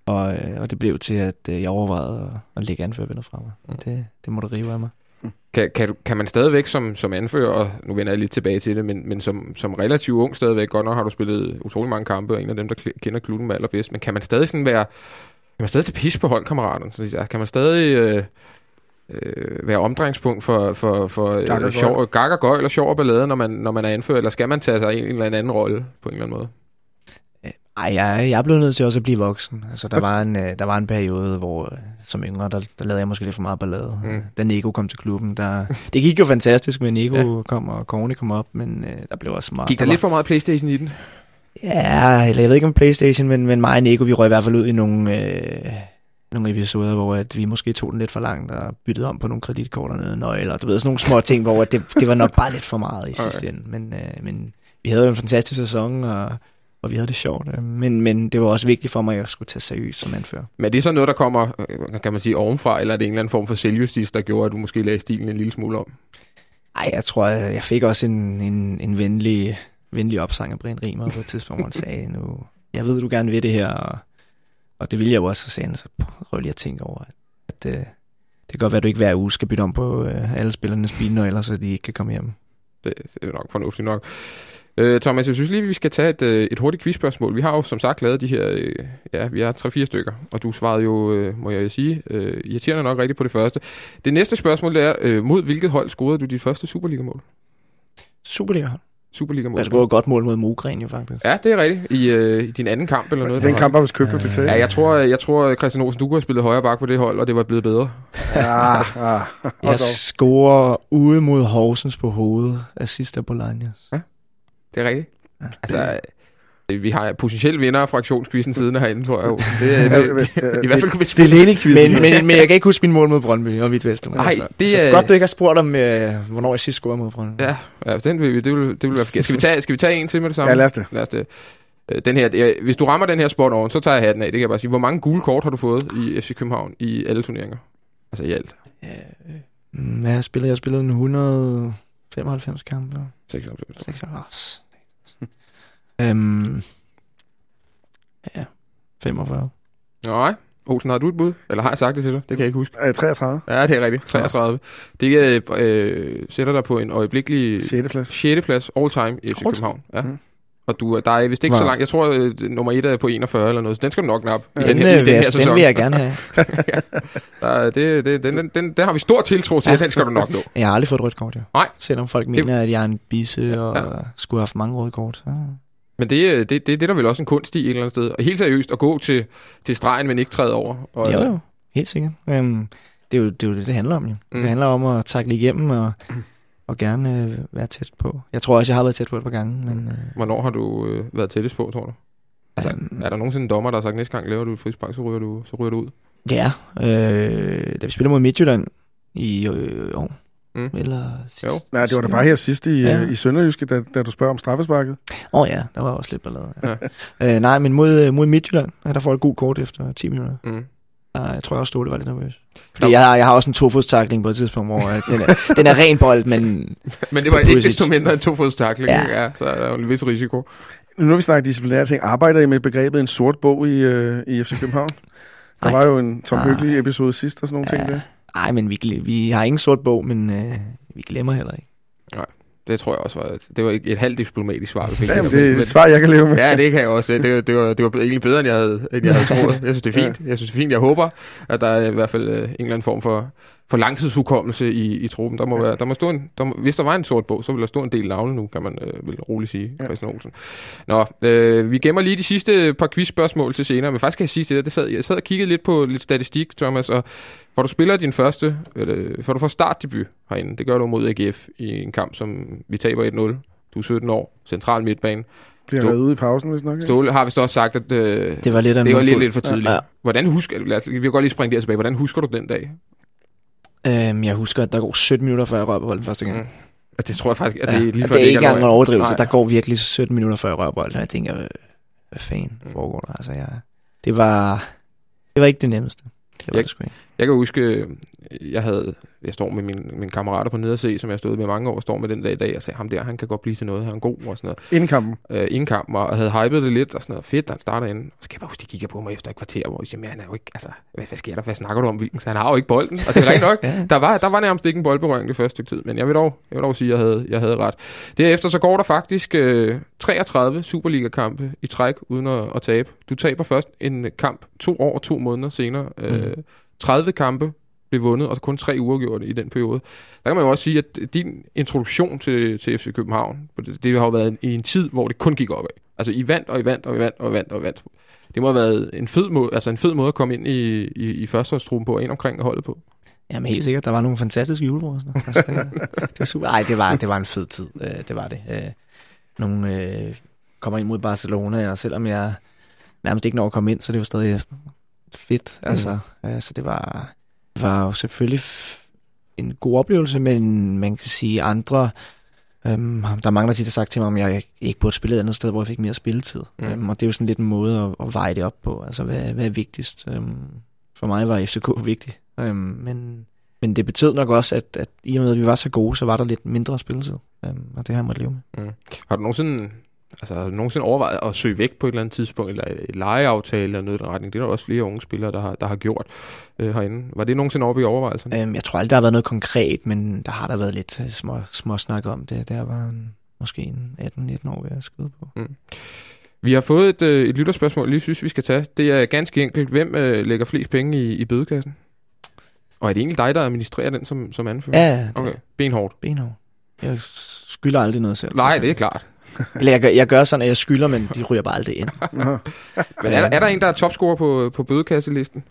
Og, og det blev til, at jeg overvejede at, at lægge anførervindet fra mig. Mm. Det, det må du rive af mig. Mm. Kan, kan, kan man stadigvæk som, som anfører, og nu vender jeg lidt tilbage til det, men, men som, som relativt ung stadigvæk, godt nok har du spillet utrolig mange kampe, og en af dem, der kender klubben allerbedst, men kan man stadig sådan være, kan man stadig til pis på holdkammeraterne? Kan man stadig øh, øh, være omdrejningspunkt for, for, for gak og sjov, gak og gøj, eller sjov og ballade, når man, når man er anfører, eller skal man tage sig en eller anden rolle på en eller anden måde? Ej, jeg, jeg blev nødt til også at blive voksen. Altså, der var en, der var en periode, hvor som yngre, der, der lavede jeg måske lidt for meget ballade. Mm. Da Nico kom til klubben, der... Det gik jo fantastisk, men Nico ja. kom, og Corne kom op, men øh, der blev også meget... Gik der, der var... lidt for meget PlayStation i den? Ja, eller jeg ved ikke om PlayStation, men, men mig og Nico, vi røg i hvert fald ud i nogle, øh, nogle episoder, hvor at vi måske tog den lidt for langt, og byttede om på nogle kreditkort og noget nøgle, og du ved, sådan nogle små ting, hvor det, det var nok bare lidt for meget i sidste okay. ende. Men, øh, men vi havde jo en fantastisk sæson, og... og vi havde det sjovt, men, men det var også vigtigt for mig, at jeg skulle tage seriøst som anfører. Men er det så noget, der kommer, kan man sige, ovenfra, eller er det en eller anden form for selvjustis, der gjorde, at du måske lagde stilen en lille smule om? Nej, jeg tror, jeg fik også en, en, en venlig, venlig opsang af Brian Riemer på et tidspunkt, hvor han sagde, nu, jeg ved, du gerne vil det her, og, og det ville jeg jo også, så sagde han, så prøv lige at tænke over, at, at, at det kan godt være, at du ikke hver uge skal bytte om på uh, alle spillernes bilnøgler, så de ikke kan komme hjem. Det, det er nok fornuftigt nok. Thomas, jeg synes lige, vi skal tage et, et hurtigt quizspørgsmål. Vi har jo som sagt lavet de her, ja, vi har tre-fire stykker, og du svarede jo, må jeg sige, irriterende nok rigtigt på det første. Det næste spørgsmål er, mod hvilket hold scorede du dit første Superliga-mål? Superliga-hold? Superliga-mål. Jeg scorede godt mål mod Mogren jo faktisk. Ja, det er rigtigt. I, øh, i din anden kamp eller noget. Den kamp var hos Købke på P T. Ja, jeg tror, jeg tror Christian Olsen, du kunne have spillet højre bak på det hold, og det var blevet bedre. Ja, ja. Jeg scorer ude mod Horsens på hovedet, assist af Bolaños. Ja. Det er rigtigt. Ja. Altså, vi har potentielt vindere fra aktionsquizzen siden herinde, tror jeg jo. Det, det, det, det, det, I hvert fald kunne vi spille. Det er Delaney-quizzen. Men, men, men jeg kan ikke huske min mål mod Brøndby og Midtjylland. Nej, det så er... Så godt, du ikke har spurgt om, øh, hvornår jeg sidst scorede mod Brøndby. Ja, ja den vil, det, vil, det vil være forkert. Skal vi, tage, skal vi tage en til med det samme? Ja, lad os det. Lad os det. Den her, hvis du rammer den her sport over, så tager jeg hatten af. Det kan jeg bare sige. Hvor mange gule kort har du fået i F C København i alle turneringer? Altså i alt. Ja, øh, hvad har jeg spillet? Jeg har spillet en hundrede... femoghalvfems kampe. seksoghalvfems. seksoghalvfems. øhm, ja, femogfyrre. Nej. Olsen, har du et bud? Eller har jeg sagt det til dig? Det kan jeg ikke huske. treogtredive. Ja, det er rigtigt. treogtredive. Det øh, sætter dig på en øjeblikkelig... sjette plads. sjette plads all time i F C København. Ja. Mm. Og du, der er vist ikke wow. så langt. Jeg tror, at nummer et er på enogfyrre eller noget. Så den skal du nok nappe. Ja, den, den, her, den, her den, den vil jeg gerne have. ja. det, det, den, den, den, den har vi stor tiltro til, ja. Den skal du nok nå. Jeg har aldrig fået et rødt kort, jo. Nej. Selvom folk det... mener, at jeg er en bisse og ja. skulle have haft mange røde kort. Ja. Men det, det, det, det er der vel også en kunst i et eller andet sted. Og helt seriøst at gå til, til stregen, men ikke træde over. Og, jo, jo. Helt sikkert. Øhm, det, er jo, det er jo det, det handler om. Jo. Mm. Det handler om at takle igennem og... og gerne øh, være tæt på. Jeg tror også, jeg har været tæt på et par gange. Men, øh... hvornår har du øh, været tættest på, tror du? Altså, um... er der nogensinde en dommer, der har sagt, næste gang laver du et frispark, så ryger du, så ryger du ud? Ja, øh, da vi spiller mod Midtjylland i øh, år. Mm. Eller sidst, jo. Nej, det var da bare her sidst i, ja. i Sønderjyske, da, da du spørger om straffesparket. Åh oh, ja, der var også lidt ballade. Ja. Ja. Øh, nej, men mod, mod Midtjylland, der får et god kort efter ti minutter. Mm. Jeg tror også, Ståle var lidt nervøs. Fordi jeg har, jeg har også en tofodstakling på et tidspunkt, hvor den er, den er ren bold, men... men det var ikke desto mindre en tofodstakling, ja. Ja, så er der jo en vis risiko. Nu når vi snakker disciplinære ting, arbejder I med begrebet en sort bog i, øh, i F C København? Der Ej. var jo en Tom Hyggelig episode sidst og sådan nogle ja. ting der. Nej, men vi, vi har ingen sort bog, men øh, vi glemmer heller ikke. Nej. Det tror jeg også var... Det var et halvt diplomatisk svar. Fik Jamen, det er et svar, jeg kan leve med. Ja, det kan jeg også. Det, det, var, det var egentlig bedre, end jeg havde, end jeg havde troet. Jeg synes, det er fint. Jeg synes, det er fint. Jeg håber, at der er i hvert fald en eller anden form for, for langtidshukommelse i, i truppen. Der må være... Der må stå en, der må, hvis der var en sort bog, så ville der stå en del navne nu, kan man øh, vel roligt sige, Christian Olsen. Nå, øh, vi gemmer lige de sidste par quiz-spørgsmål til senere, men faktisk kan jeg sige til det, det sad, jeg sad og kiggede lidt på lidt statistik, Thomas, og hvor du spiller din første, eller for du får startdebut herinde, det gør du mod A G F i en kamp, som vi taber et nul. Du er sytten år, central midtbane. Bliver Ståle, ude i pausen, hvis nok. Ståle har vist også sagt, at øh, det var lidt, det var lidt, lidt for tidligt. Ja, ja. Hvordan husker du, lad os, vi kan godt lige springe der tilbage, hvordan husker du den dag? Øhm, jeg husker, at der går sytten minutter, før jeg rører på bolden første gang. Mm. Det tror jeg faktisk, at det ja. er lige før, det er ikke engang en overdrivelse. Der går virkelig sytten minutter, før jeg rører på bolden, og jeg tænker, hvad fanden foregår der? Altså, jeg, det, var, det var ikke det nemmeste. Jeg, jeg kan huske, jeg havde, jeg står med min, mine kammerater på nederse, som jeg stod med mange år, står med den dag i dag, og sagde, ham der, han kan godt blive til noget, han er god, og sådan noget. Inden kampen? Øh, inden kampen, og havde hypet det lidt, og sådan noget, fedt, han starter inden, og så kan jeg bare huske, de kigger på mig efter et kvarter, hvor de siger, han er jo ikke, altså, hvad, hvad sker der, hvad snakker du om, Wilkins, han har jo ikke bolden, og det er rigtigt nok, ja. der, var, der var nærmest ikke en boldberøring det første stykke tid, men jeg vil dog, jeg vil dog sige, at jeg havde, jeg havde ret. Derefter så går der faktisk øh, treogtredive Superliga-kampe i træk, uden at, at tabe. Du taber først en kamp to år og to måneder senere. Øh, tredive kampe blev vundet, og så kun tre uafgjorte i den periode. Der kan man jo også sige, at din introduktion til, til F C København, det har jo været en, i en tid, hvor det kun gik opad. Altså I vandt, og I vandt, og I vandt, og I vandt, og I vandt. Det må have været en fed måde, altså en fed måde at komme ind i, i, i førsteårstruppen på, og ind omkring og holde på. Jamen helt sikkert, der var nogle fantastiske julefrokoster. Altså, det, det var super. Ej, det var, det var en fed tid. Øh, det var det. Øh, nogle øh, kommer ind mod Barcelona, og selvom jeg nærmest ikke når at komme ind, så det var stadig... fedt, altså. Mm. Altså, det var, var jo selvfølgelig f- en god oplevelse, men man kan sige, andre... Øhm, der er mange, der tit har sagt til mig, om jeg ikke burde spille et andet sted, hvor jeg fik mere spilletid. Mm. Øhm, og det er jo sådan lidt en måde at, at veje det op på. Altså, hvad, hvad er vigtigst? Øhm, for mig var F C K vigtigt. Øhm, men, men det betød nok også, at, at i og med, at vi var så gode, så var der lidt mindre spilletid. Øhm, og det har jeg måttet leve med. Mm. Har du nogensinde... Altså, har du nogensinde overvejet at søge væk på et eller andet tidspunkt, eller et lejeaftale eller noget i den retning? Det er der også flere unge spillere, der har, der har gjort øh, herinde. Var det nogensinde oppe i overvejelserne? Øhm, jeg tror aldrig, der har været noget konkret, men der har der været lidt små, små snak om det. Der var en, måske en atten nitten år, hvad jeg skrev på. Mm. Vi har fået et, øh, et lytterspørgsmål, lige synes, vi skal tage. Det er ganske enkelt, hvem øh, lægger flest penge i, i bødekassen? Og er det egentlig dig, der administrerer den som, som anfører? Ja, okay. Benhårdt. Benhårdt. Jeg skylder aldrig noget selv. Nej, det er klart. Eller jeg gør, jeg gør sådan, at jeg skylder, men de ryger bare aldrig ind. Men er, er der en, der er topscorer på, på bødekasselisten?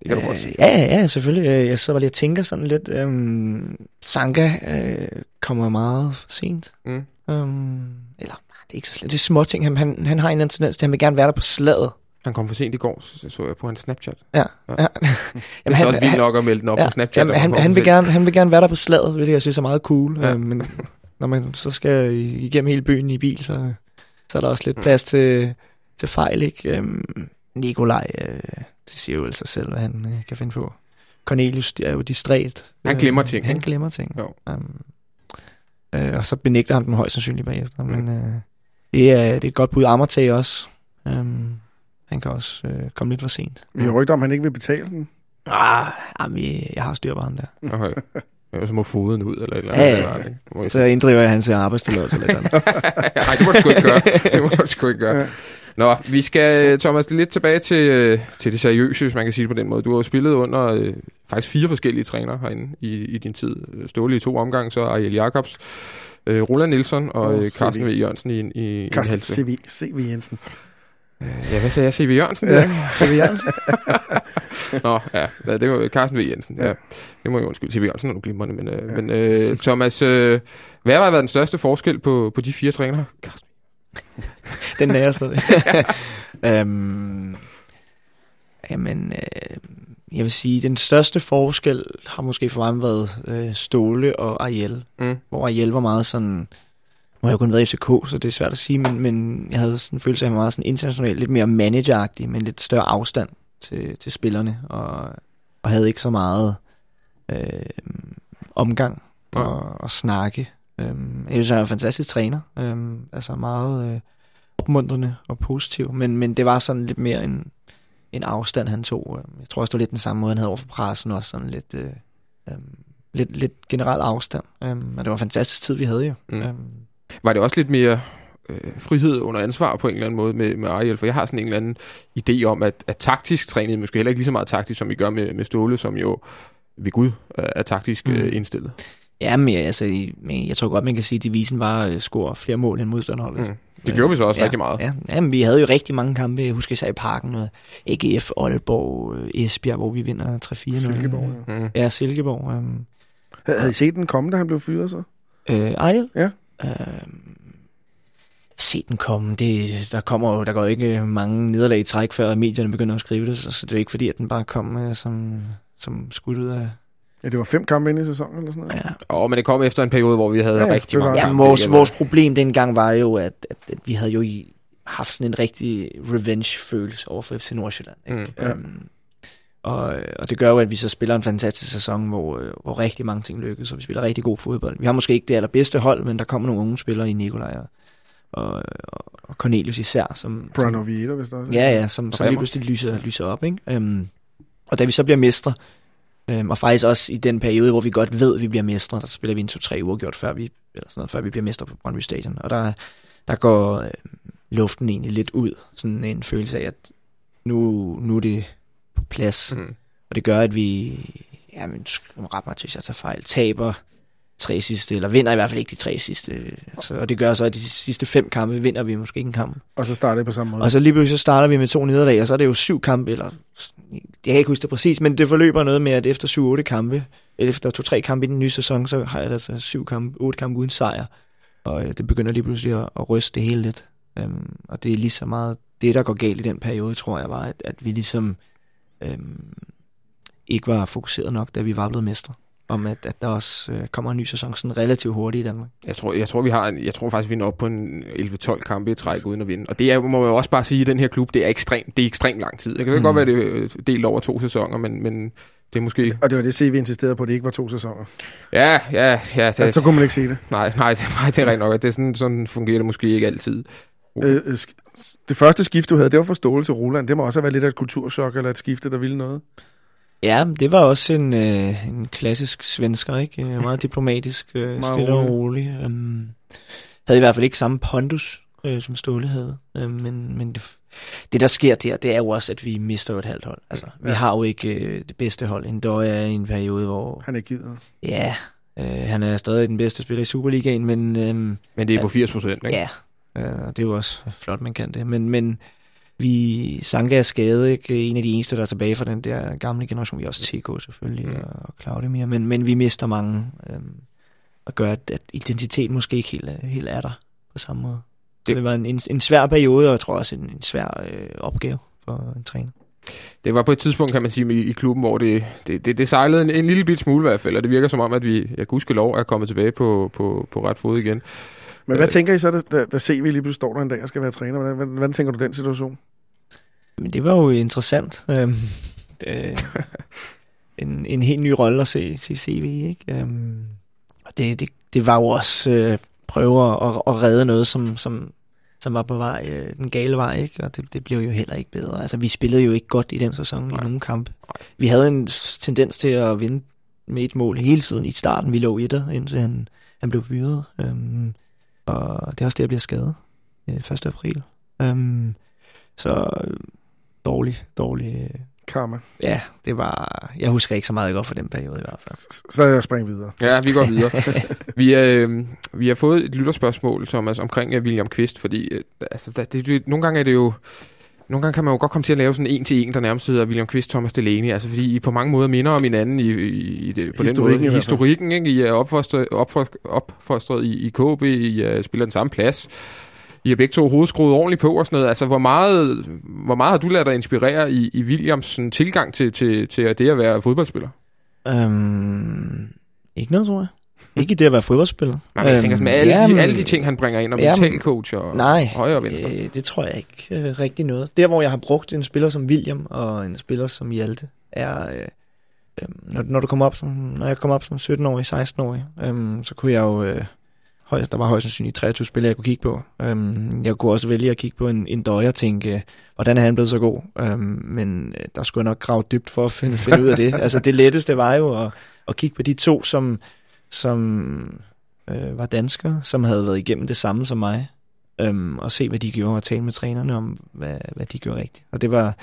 Det kan øh, du godt sige. Ja, ja, selvfølgelig. Jeg sidder bare lige og tænker sådan lidt. Øhm, Sanke øh, kommer meget sent. Mm. Øhm, eller, nej, det er ikke så slet. Det er små ting. Han, han, han har en eller anden tendens til, han vil gerne være der på slaget. Han kom for sent i går, så så jeg på hans Snapchat. Ja. ja. ja. Jamen, han, det er så vildt nok at melde den op ja, på Snapchat. Jamen, han, han, vil gerne, han vil gerne være der på slaget, hvilket jeg synes er meget cool. Ja. Øh, men... Når man så skal igennem hele byen i bil, så, så er der også lidt plads til, til fejl, ikke? Øhm, Nikolaj, øh, det siger jo altså selv, hvad han øh, kan finde på. Cornelius er jo distræt. Han glemmer ting. Han glemmer ting. Jo. Um, Øh, og så benægter han dem højst sandsynligt bagefter. Mm. Men øh, det, er, det er et godt bud. Amartey også. Øh, han kan også øh, komme lidt for sent. Vi har rygter om, han ikke vil betale den. Ah, jamen, jeg har styr på ham der. Okay. Så må foden ud, eller et eller andet. Ja, ja. Eller, ikke? Så inddriver jeg hans arbejdstilladelse eller andet. Nej, det må du sgu ikke gøre. Det må du sgu ikke gøre. Ja. Nå, vi skal, Thomas, lidt tilbage til, til det seriøse, hvis man kan sige det på den måde. Du har jo spillet under øh, faktisk fire forskellige trænere herinde i, i din tid. Ståle i to omgange, så Ariel Jacobs, øh, Roland Nielsen og øh, Carsten V. Jørgensen i, i Carsten en Carsten C V Jensen. Ja, hvad sagde jeg? C V Jørgensen? Ja, C V Jørgensen. Nå, ja, det var Carsten V. Jensen. Ja. Det må jeg undskylde. C V Jørgensen er nu glimrende, men, ja. men øh, Thomas, øh, hvad har været den største forskel på, på de fire trænere? Carsten. Den nærer stadig. øhm, jamen, øh, jeg vil sige, den største forskel har måske for mig været øh, Ståle og Ariel, mm. hvor Ariel var meget sådan... Nu har jeg jo kun været i F C K, så det er svært at sige, men, men jeg havde sådan en følelse af, at han var meget sådan international, lidt mere manageragtig, men lidt større afstand til, til spillerne, og, og havde ikke så meget øh, omgang og, og snakke. Øh, jeg synes, han var en fantastisk træner, øh, altså meget øh, opmuntrende og positiv, men, men det var sådan lidt mere en, en afstand, han tog. Jeg tror også, det var lidt den samme måde, han havde over for pressen, også sådan lidt, øh, øh, lidt, lidt generel afstand, øh, og det var en fantastisk tid, vi havde jo. Mm. Øh, Var det også lidt mere øh, frihed under ansvar på en eller anden måde med, med Ariel? For jeg har sådan en eller anden idé om, at, at taktisk træning, måske heller ikke lige så meget taktisk, som I gør med, med Ståle, som jo ved Gud er taktisk mm. øh, indstillet. Ja, men altså, jeg tror godt, man kan sige, at devisen var at score flere mål end modstanderholdet. Mm. Det gjorde vi så også ja, rigtig meget. Ja, ja, men vi havde jo rigtig mange kampe, jeg husker især i Parken, A G F, Aalborg, Esbjerg, hvor vi vinder tre fire. Silkeborg. Ja, mm. ja Silkeborg. Øh. Havde I set den komme, da han blev fyret så? Øh, Ariel? Ja. Øh, se den komme. Det, der kommer der går ikke mange nederlag i træk, før medierne begynder at skrive det, så det er ikke fordi, at den bare kom øh, som, som skudt ud af... Ja, det var fem kampe inde i sæsonen, eller sådan noget. Ja. Oh, men det kom efter en periode, hvor vi havde ja, rigtig mange... Ja, vores, vores problem dengang var jo, at, at, at vi havde jo i, haft sådan en rigtig revenge-følelse over for F C Nordsjælland. Ikke? Mm, ja. øhm, og, og det gør jo, at vi så spiller en fantastisk sæson, hvor, hvor rigtig mange ting lykkes, og vi spiller rigtig god fodbold. Vi har måske ikke det allerbedste hold, men der kommer nogle unge spillere i Nikolaj og, og, og Cornelius især. Som, Bruno som, Vieto, hvis der også ja, ja, som, som lige pludselig lyser, lyser op. Ikke? Øhm, og da vi så bliver mestre, øhm, og faktisk også i den periode, hvor vi godt ved, at vi bliver mestre, der spiller vi en to-tre uger gjort, før vi, eller sådan noget, før vi bliver mestre på Brøndby Stadion. Og der, der går øh, luften egentlig lidt ud. Sådan en følelse af, at nu, nu er det... plads. Mm. Og det gør, at vi jamen, du skal rette mig til, hvis jeg tager fejl, taber tre sidste, eller vinder i hvert fald ikke de tre sidste. Altså, og det gør så, at de sidste fem kampe vinder vi måske ikke en kamp. Og så starter det på samme måde. Og så lige pludselig så starter vi med to nederlag, og så er det jo syv kampe, eller jeg kan ikke huske det præcis, men det forløber noget med, at efter syv, otte kampe, eller efter to-tre kampe i den nye sæson, så har jeg altså syv kampe, otte kampe uden sejr. Og det begynder lige pludselig at, at ryste det hele lidt. Um, og det er lige så meget det, der går galt i den periode, tror jeg, var, at, at vi ligesom Øhm, ikke var fokuseret nok, da vi var blevet mestre, om at, at der også øh, kommer en ny sæson sådan relativt hurtigt i Danmark. Jeg tror, jeg tror, vi har en, jeg tror faktisk, vi når op på en elleve-tolv kampe i træk uden at vinde. Og det er, må jeg også bare sige, at den her klub, det er ekstremt, det er ekstremt lang tid. Det kan mm. godt være, det er delt over to sæsoner, men, men det er måske... Og det var det, C V insisterede på, at det ikke var to sæsoner. Ja, ja, ja. Det... Altså, så kunne man ikke sige det. Nej, nej, nej, det er rent nok. Det er sådan, sådan fungerer det måske ikke altid. Okay. Øh, det første skift, du havde, det var for Ståle til Roland. Det må også have været lidt af et kulturschok, eller et skifte, der ville noget. Ja, det var også en, øh, en klassisk svensker, ikke? Meget diplomatisk, øh, meget stille rolig. og rolig. Um, havde i hvert fald ikke samme pondus, øh, som Ståle havde. Uh, men men det, det, der sker der, det er jo også, at vi mister jo et halvt hold. Altså, ja. Vi har jo ikke øh, det bedste hold. Endøj er i en periode, hvor... Han er gider. Ja, øh, han er stadig den bedste spiller i Superligaen, men... Øh, men det er på firs procent, ikke? Ja. Uh, det er jo også flot, man kan det. Men, men vi Sanke er skadet, ikke? En af de eneste, der er tilbage fra den der gamle generation. Vi er også T K selvfølgelig, mm. og Claudio mere. Men, men vi mister mange, øhm, og gør, at, at identitet måske ikke helt, helt er der på samme måde. Det, det var en, en, en svær periode, og jeg tror også en, en svær øh, opgave for en træner. Det var på et tidspunkt, kan man sige, i klubben, hvor det, det, det, det sejlede en, en lille bit smule i hvert fald, og det virker som om, at vi, jeg gudskelov, er kommet tilbage på, på, på ret fod igen. Men hvad tænker I så, da, da C V lige pludselig står der en dag og skal være træner? Hvordan, hvordan, hvordan tænker du den situation? Men det var jo interessant. Øhm, øh, en, en helt ny rolle at se, se C V, ikke? Øhm, og det, det, det var jo også øh, prøver at, at redde noget, som, som, som var på vej, øh, den gale vej, ikke? Og det, det blev jo heller ikke bedre. Altså, vi spillede jo ikke godt i den sæson i nogen kampe. Nej. Vi havde en tendens til at vinde med et mål hele tiden i starten. Vi lå etter, indtil han, han blev fyret. Øhm, og det er også det, jeg bliver skadet øh, første april. Øhm, så dårlig, dårlig... Øh, karma. Ja, det var... Jeg husker ikke så meget godt for den periode i hvert fald. Så jeg springer videre. Ja, vi går videre. vi, øh, vi har fået et lytterspørgsmål, Thomas, omkring William Kvist, fordi øh, altså, der, det, nogle gange er det jo... Nogle gange kan man jo godt komme til at lave sådan en til en, der nærmest hedder William Kvist, Thomas Delaney, altså fordi I på mange måder minder om hinanden i, i, i det, på den måde. I historikken, ikke? I er opfostret, opfostret, opfostret i, i K B, I spiller den samme plads. I har begge to hovedskruet ordentligt på og sådan noget. Altså, hvor meget, hvor meget har du ladet dig inspirere i, i Williams tilgang til, til, til det at være fodboldspiller? Øhm, ikke noget, tror jeg. Ikke det at være fodboldspiller. Nej, men jeg tænker sådan, alle, jamen, de, alle de ting, han bringer ind, og mental coach og nej, højre og venstre. Øh, det tror jeg ikke øh, rigtig noget. Der, hvor jeg har brugt en spiller som William og en spiller som Hjalte, er, øh, øh, når, når, du kom op som, når jeg kom op som sytten-årig, seksten-årig, øh, så kunne jeg jo... Øh, der var højst sandsynligt treogtyve spillere, jeg kunne kigge på. Øhm, jeg kunne også vælge at kigge på en, en døje og tænke, hvordan er han blevet så god? Øhm, men der skulle jeg nok grave dybt for at finde, finde ud af det. Altså, det letteste var jo at, at kigge på de to, som, som øh, var danskere, som havde været igennem det samme som mig, øhm, og se, hvad de gjorde, og tale med trænerne om, hvad, hvad de gjorde rigtigt. Og det var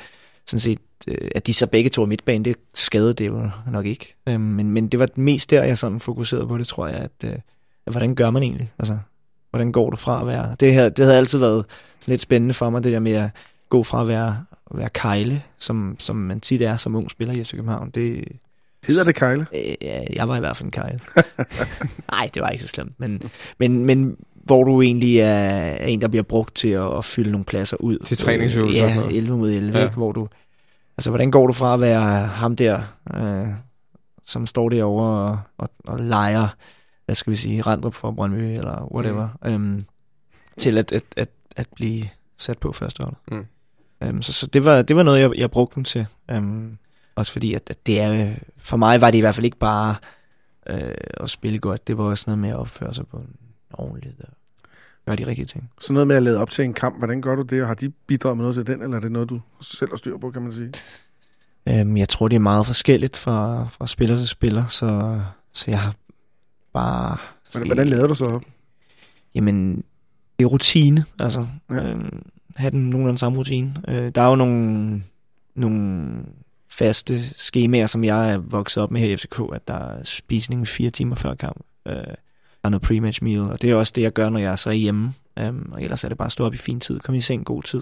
sådan set, øh, at de så begge to i midtbanen, det skadede det jo nok ikke. Øhm, men, men det var mest der, jeg sådan fokuserede på det, tror jeg, at... Øh, hvordan gør man egentlig? Altså, hvordan går du fra at være... Det her, det havde altid været lidt spændende for mig, det der med at gå fra at være, at være kejle, som, som man tit er som ung spiller i F C København. Det, hedder det kejle? Øh, ja, jeg var i hvert fald en kejle. Nej, det var ikke så slemt. Men, men, men hvor du egentlig er en, der bliver brugt til at, at fylde nogle pladser ud. Til træningsøvelser. Øh, ja, noget. elleve mod elleve. Ja. Ikke, hvor du, altså, hvordan går du fra at være ham der, øh, som står derovre og, og, og leger... hvad skal vi sige, Randrup fra Brøndby, eller whatever, mm. øhm, til at, at, at, at blive sat på første hold. Mm. Øhm, så så det, var, det var noget, jeg, jeg brugte den til. Øhm, også fordi, at, at det er, for mig var det i hvert fald ikke bare øh, at spille godt, det var også noget med at opføre sig på en ordentlig og gøre de rigtige ting. Så noget med at lede op til en kamp, hvordan gør du det, og har de bidraget med noget til den, eller er det noget, du selv har styr på, kan man sige? Øhm, jeg tror, det er meget forskelligt fra, fra spiller til spiller, så, så jeg har bare... Hvordan, hvordan lader du så op? Jamen, det er rutine, altså. Ja. Øh, have den nogenlunde samme rutine. Øh, der er jo nogle, nogle faste skemaer, som jeg er vokset op med her i F C K, at der er spisning fire timer før kamp. Øh, der er noget pre-match meal, og det er også det, jeg gør, når jeg så er hjemme. Øh, og ellers er det bare at stå op i fin tid, komme i seng god tid.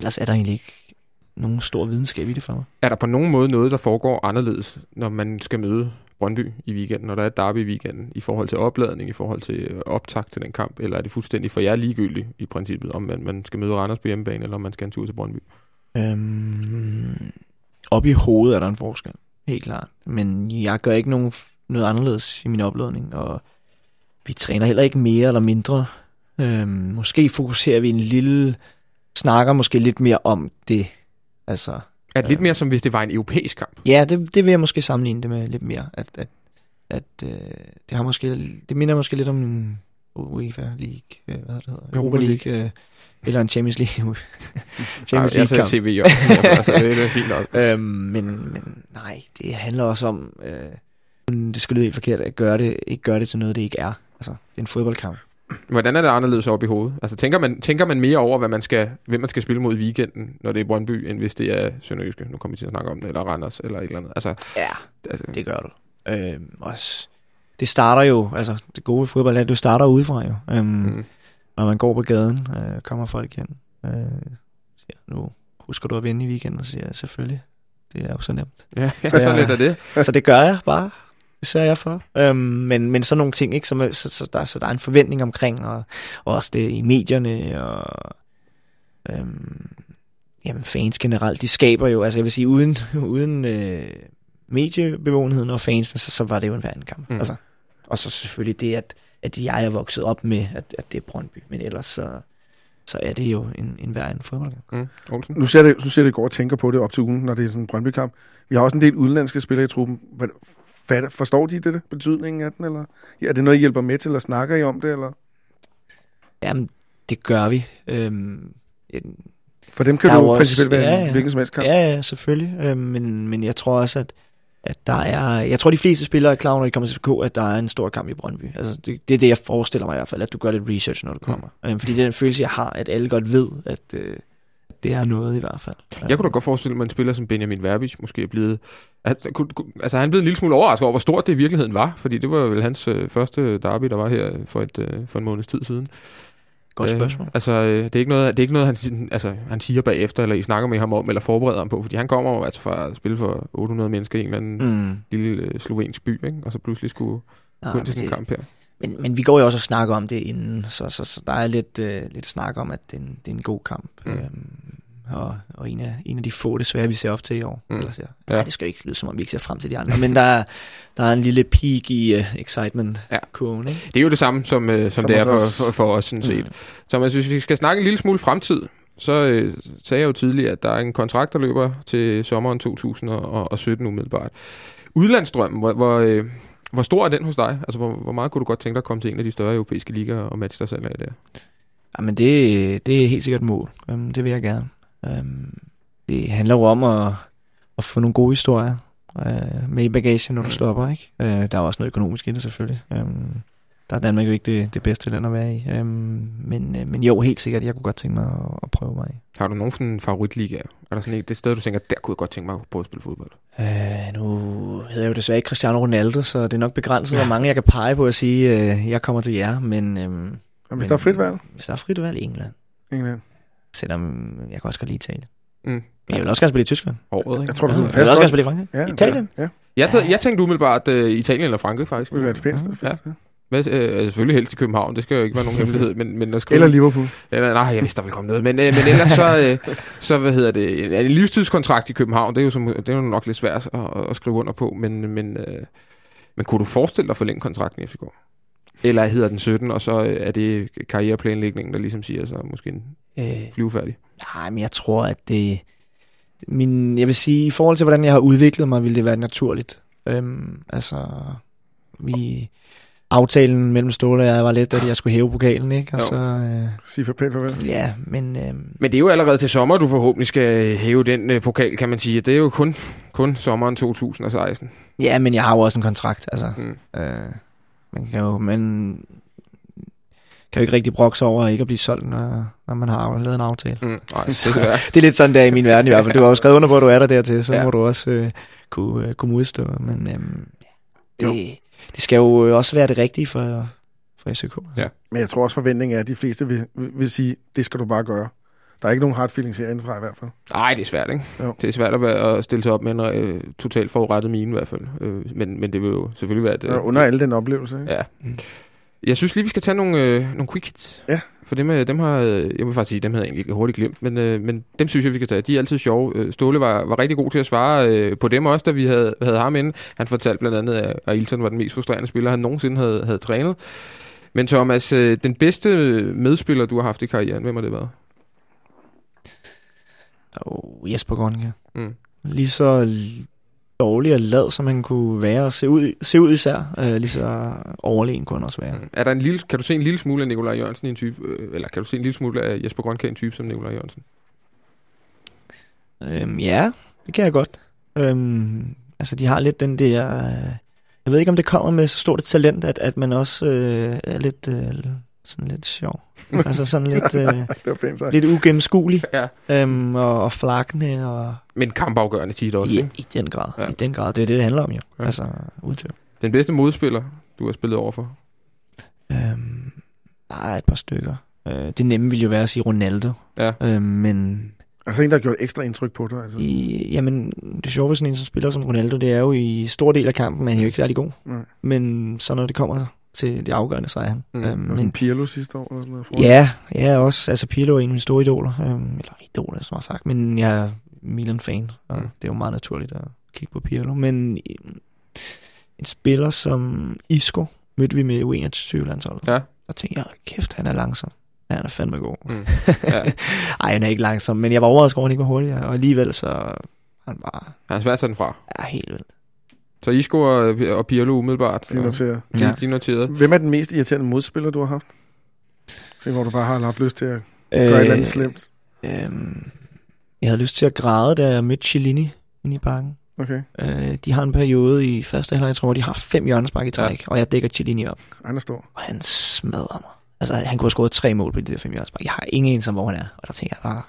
Ellers er der egentlig ikke nogen stor videnskab i det for mig. Er der på nogen måde noget, der foregår anderledes, når man skal møde Brøndby i weekenden, når der er et derby i weekenden, i forhold til opladning, i forhold til optakt til den kamp, eller er det fuldstændig for jer ligegyldigt i princippet, om man, man skal møde Randers på hjemmebane, eller om man skal en tur til Brøndby? Øhm, op i hovedet er der en forskel, helt klart. Men jeg gør ikke nogen, noget anderledes i min opladning, og vi træner heller ikke mere eller mindre. Øhm, måske fokuserer vi en lille, snakker måske lidt mere om det, altså... Er det lidt mere som hvis det var en europæisk kamp? Ja, det, det vil jeg måske sammenligne det med lidt mere. At, at, at øh, det har måske det minder måske lidt om en UEFA League, øh, hvad det hedder, Europa League øh, eller en Champions League. Champions League kamp. C V altså, det er fint nok. øhm, men, men nej, det handler også om øh, det skal lyde helt forkert at gøre det ikke gøre det til noget det ikke er. Altså det er en fodboldkamp. Hvordan er det anderledes op i hovedet? Altså, tænker man, tænker man mere over, hvad man skal, hvem man skal spille mod i weekenden, når det er Brøndby, end hvis det er Sønderjyske? Nu kommer vi til at snakke om det, eller Randers, eller et eller andet. Altså, ja, altså. Det gør du. Øh, også, det starter jo, altså det gode fodbold er, du starter udefra jo. Øhm, mm. Når man går på gaden, øh, kommer folk igen. Øh, siger, nu husker du at vinde i weekenden, og siger selvfølgelig. Det er jo så nemt. Ja, så, jeg, så lidt af det. Så det gør jeg bare. Det sørger jeg for. Øhm, men, men sådan nogle ting, ikke? Som, så, så, der, så der er en forventning omkring, og, og også det i medierne, og øhm, jamen fans generelt, de skaber jo, altså jeg vil sige, uden, uden øh, mediebevågenheden og fansene, så, så var det jo en hverden kamp. Mm. Altså, og så selvfølgelig det, at, at jeg er vokset op med, at, at det er Brøndby, men ellers så... så er det jo en, en hver en fodboldkamp. Mm. Nu ser det, nu ser det i går og tænker på det op til ugen, når det er sådan en Brøndby-kamp. Vi har også en del udenlandske spillere i truppen. Fatter, forstår de det, betydningen af den, eller er det noget, I hjælper med til, eller snakker I om det, eller? Jamen, det gør vi. Øhm, For dem kan du jo principielt være ja, ja. hvilken som helst kamp. Ja, ja, selvfølgelig. Øhm, men, men jeg tror også, at, at der er... Jeg tror, de fleste spillere er klar, når de kommer til F C K, at der er en stor kamp i Brøndby. Altså, det, det er det, jeg forestiller mig i hvert fald, at du gør lidt research, når du kommer. Mm. Øhm, fordi det er den følelse, jeg har, at alle godt ved, at... Øh, Det er noget i hvert fald. Jeg kunne da godt forestille mig, en spiller som Benjamin Verbic måske er blevet... Altså, altså han blev en lille smule overrasket over, hvor stort det i virkeligheden var, fordi det var vel hans øh, første derby, der var her for, et, øh, for en måneds tid siden. Godt spørgsmål. Øh, altså, øh, det er ikke noget, det er ikke noget han, altså, han siger bagefter, eller I snakker med ham om, eller forbereder ham på, fordi han kommer jo altså fra at spille for otte hundrede mennesker i en eller anden mm. lille øh, slovensk by, ikke? Og så pludselig skulle ah, gå ind til sådan en kamp her. Men, men vi går jo også og snakker om det inden, så, så, så der er lidt, øh, lidt snak om, at det er en, det er en god kamp. Mm. Øhm, og og en, af, en af de få, desværre, vi ser op til i år. Mm. Ellers, ja. Ja. Ej, det skal jo ikke lyde, som om vi ikke ser frem til de andre. Men der er, der er en lille peak i uh, excitement-kurven. Ja. Det er jo det samme, som, øh, som, som det er for, for, for os, sådan set. Mm. Så altså, hvis vi skal snakke en lille smule fremtid, så øh, sagde jeg jo tidligere, at der er en kontrakt, der løber til sommeren to tusind og sytten umiddelbart. Udlandsdrømmen, hvor... hvor øh, Hvor stor er den hos dig? Altså, hvor, hvor meget kunne du godt tænke dig at komme til en af de større europæiske ligaer og matche dig selv af der? Jamen, det, det er helt sikkert et mål. Øhm, det vil jeg gerne. Øhm, det handler jo om at, at få nogle gode historier øh, med i bagagen, når du stopper, ikke? Øh, der er også noget økonomisk i det, selvfølgelig. Øhm, der er Danmark jo ikke det, det bedste land at være i. Øhm, men, øh, men jo, helt sikkert, jeg kunne godt tænke mig at, at prøve mig i. Har du nogen sådan en favoritliga? Er der sådan et, det sted, du tænker, der kunne jeg godt tænke mig at prøve at spille fodbold? Øh, nu hedder jeg jo desværre ikke Cristiano Ronaldo, så det er nok begrænset, ja. hvor mange jeg kan pege på at sige, øh, jeg kommer til jer, men... Øh, men hvis der er frit valg? Hvis der er frit valg, England. England. Selvom jeg kan også godt lide Italien. Mm. Jeg vil også gerne spille i Tyskland. Håret, jeg tror, det er sådan Jeg vil også gerne spille i Frankrig. Ja, Italien? Ja. Jeg, t- jeg tænkte umiddelbart uh, Italien eller Frankrig, faktisk. Det ville være det bedste, det bedste. Ja. Hvad, øh, selvfølgelig helst i København, det skal jo ikke være nogen hemmelighed, men, men skrive, eller Liverpool. Eller, nej, jeg vidste der ville komme noget, men, øh, men ellers så, øh, så hvad hedder det, en, en livstidskontrakt i København, det er jo, som, det er jo nok lidt svært at, at skrive under på, men, men, øh, men kunne du forestille dig at forlænge kontrakten i F C K? Eller hedder den sytten, og så er det karriereplanlægningen, der ligesom siger så måske en øh, flyvefærdig? Nej, men jeg tror, at det, min, jeg vil sige, i forhold til hvordan jeg har udviklet mig, ville det være naturligt. Øhm, altså, vi... Aftalen mellem Ståle og jeg var lidt, at jeg skulle hæve pokalen, ikke? Og jo. så... Øh... Sige for pænt farvel. Ja, men... Øh... Men det er jo allerede til sommer, du forhåbentlig skal hæve den øh, pokal, kan man sige. Det er jo kun, kun sommeren to tusind og seksten. Ja, men jeg har jo også en kontrakt, altså. Mm. Øh, man kan jo... Man kan jo ikke rigtig brokse over ikke at blive solgt, når, når man har lavet en aftale. Mm. Nej, det, så, det er lidt sådan, der i min verden i hvert fald. Du har jo skrevet under på, at du er der dertil, så ja. må du også øh, kunne, øh, kunne modstå. Men øh, det... Jo. Det skal jo også være det rigtige for, for F C K. Ja. Men jeg tror også, forventningen er, at de fleste vil, vil sige, det skal du bare gøre. Der er ikke nogen hard feelings herindefra i hvert fald. Nej, det er svært, ikke? Jo. Det er svært at, være, at stille sig op med en øh, totalt forrettet mine i hvert fald. Øh, men, men det vil jo selvfølgelig være... Et, øh, ja, under alle den oplevelse, ikke? Ja. Mm. Jeg synes lige, vi skal tage nogle, øh, nogle quick hits. Ja. For dem, øh, dem har... Jeg vil faktisk sige, dem havde jeg egentlig hurtigt glemt. Men, øh, men dem synes jeg, vi skal tage. De er altid sjove. Ståle var, var rigtig god til at svare øh, på dem også, da vi havde, havde ham inde. Han fortalte blandt andet, at Ailton var den mest frustrerende spiller, han nogensinde havde, havde trænet. Men Thomas, øh, den bedste medspiller, du har haft i karrieren, hvem har det været? Oh, Jesper Grønke. Mm. Lige så... dårlig og lad, som han kunne være og se ud, se ud især. Øh, lige så overlegen kunne han også være. Er der en lille, kan du se en lille smule af Nikolaj Jørgensen i en type, øh, eller kan du se en lille smule af Jesper Grønkjær i en type som Nikolaj Jørgensen? Øhm, ja, det kan jeg godt. Øhm, altså, de har lidt den der... Øh, jeg ved ikke, om det kommer med så stort et talent, at, at man også øh, er lidt... Øh, sådan lidt sjov. Altså sådan lidt, øh, fint, så. lidt ugennemskuelig. Ja. Øhm, og, og flakkende. Og... Men kampafgørende tit også, ikke? I, i den grad. Ja. I den grad. Det er det, det handler om, jo. Ja. Altså, udtøv. Den bedste modspiller, du har spillet overfor? Øhm, der er et par stykker. Øh, det nemme ville jo være at sige Ronaldo. Ja. Øh, men... Altså en, der har gjort ekstra indtryk på dig? Altså. I, jamen, det sjove ved sådan en, som spiller som Ronaldo, det er jo i stor del af kampen, men han er jo ikke særlig god. Nej. Men så når det kommer... til det afgørende, så er han. Mm. Øhm, men Pirlo sidste år? Eller sådan noget, ja, ja, også. Altså Pirlo er en af mine store idoler. Øhm, eller idoler, som jeg har sagt. Men jeg er Milan-fan, og mm. det er jo meget naturligt at kigge på Pirlo. Men en, en spiller som Isco mødte vi med U enogtyve-landsholdet. Ja. Og tænkte jeg, kæft, han er langsom. Ja, han er fandme god. Mm. Ja. Ej, han er ikke langsom, men jeg var overrasket over, han ikke var hurtigere. Og alligevel så han bare... Han er svært sådan fra. Ja, helt vildt. Så I scorer og Pirlo umiddelbart. De er noteret. Ja. De, de er noteret. Hvem er den mest irriterende modspiller, du har haft? Se, hvor du bare har haft lyst til at gøre øh, et eller andet slemt. Øh, jeg havde lyst til at græde, da jeg mødte Cellini inde i Parken. Okay. Øh, de har en periode i første halvleg, tror jeg, de har fem hjørnespark i træk, og jeg dækker Cellini op. Han er stor. Og han smadrer mig. Altså, han kunne have scoret tre mål på de der fem hjørnespark. Jeg har ingen ensom, hvor han er. Og der tænker jeg bare,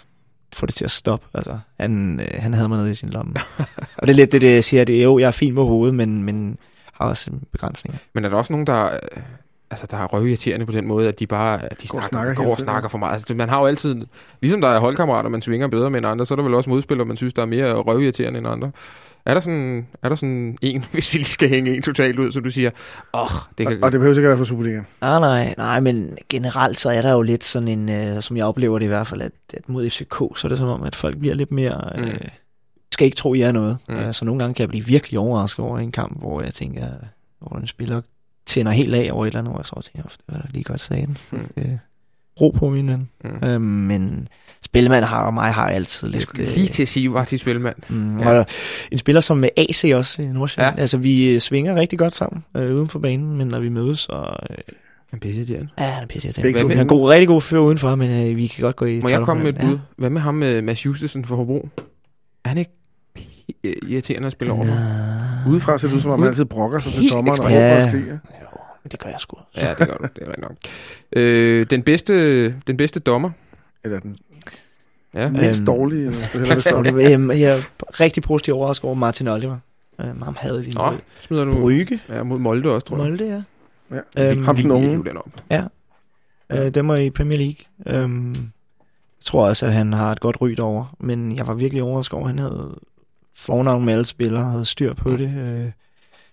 få det til at stoppe. Altså, han, øh, han havde mig nede i sin lomme. Og det er lidt det, jeg siger, det er jo, jeg er fin med hovedet, men, men har også begrænsninger. Men er der også nogen, der... Øh... Altså, der er røvirriterende på den måde, at de bare de går, snakker, snakker, går og snakker for meget. Altså, man har jo altid, ligesom der er holdkammerater, man svinger bedre med end andre, så er der vel også modspillere, man synes, der er mere røvirriterende end andre. Er der sådan, er der sådan en, hvis vi lige skal hænge en totalt ud, så du siger, åh, oh, det kan... Og, og det behøver ikke at være for Superliga. Nej, nej, nej, men generelt så er der jo lidt sådan en, øh, som jeg oplever det i hvert fald, at, at mod F C K, så er det som om, at folk bliver lidt mere... Øh, mm. Skal ikke tro, I er noget. Mm. Øh, så nogle gange kan jeg blive virkelig overrasket over en kamp, hvor jeg tænker, hvor en spiller... tænder helt af over et eller andet, hvor jeg så tænker, det var da lige godt sagen. Mm. Øh, ro på min anden. Mm. Øh, men Spilmand har og mig har altid lidt... Jeg lige øh, til at sige, var til Spilmand. Mm, ja. En spiller som med A C også i Nordsjælland. Ja. Altså, vi svinger rigtig godt sammen øh, uden for banen, men når vi mødes og... Øh, han pisser det igen. Ja, han pisser det igen. Han er god, rigtig god fører udenfor, men øh, vi kan godt gå i... Må jeg komme med et bud? Ja. Hvad med ham med Mads Justesen for Hobro? Er han ikke irriterende at spille over? Udefra ser det ud, som om man altid brokker sig til dommeren og håber og skriger. Jo, det gør jeg sgu. Ja, det gør du. Det er rigtig nok. Øh, den, bedste, den bedste dommer? Eller den ja. mindst øhm. dårlige? øhm, jeg er rigtig positiv overrasket over Martin Oliver. Øhm, ham havde vi noget. Smider du? Brygge. Ja, mod Molde også, tror jeg. Molde, ja. ja. Øhm, ham den unge. Ja. Øh, dem var i Premier League. Øhm, jeg tror også, at han har et godt ryg over, men jeg var virkelig overrasket over, han havde... fornavn med alle spillere, havde styr på det. Øh,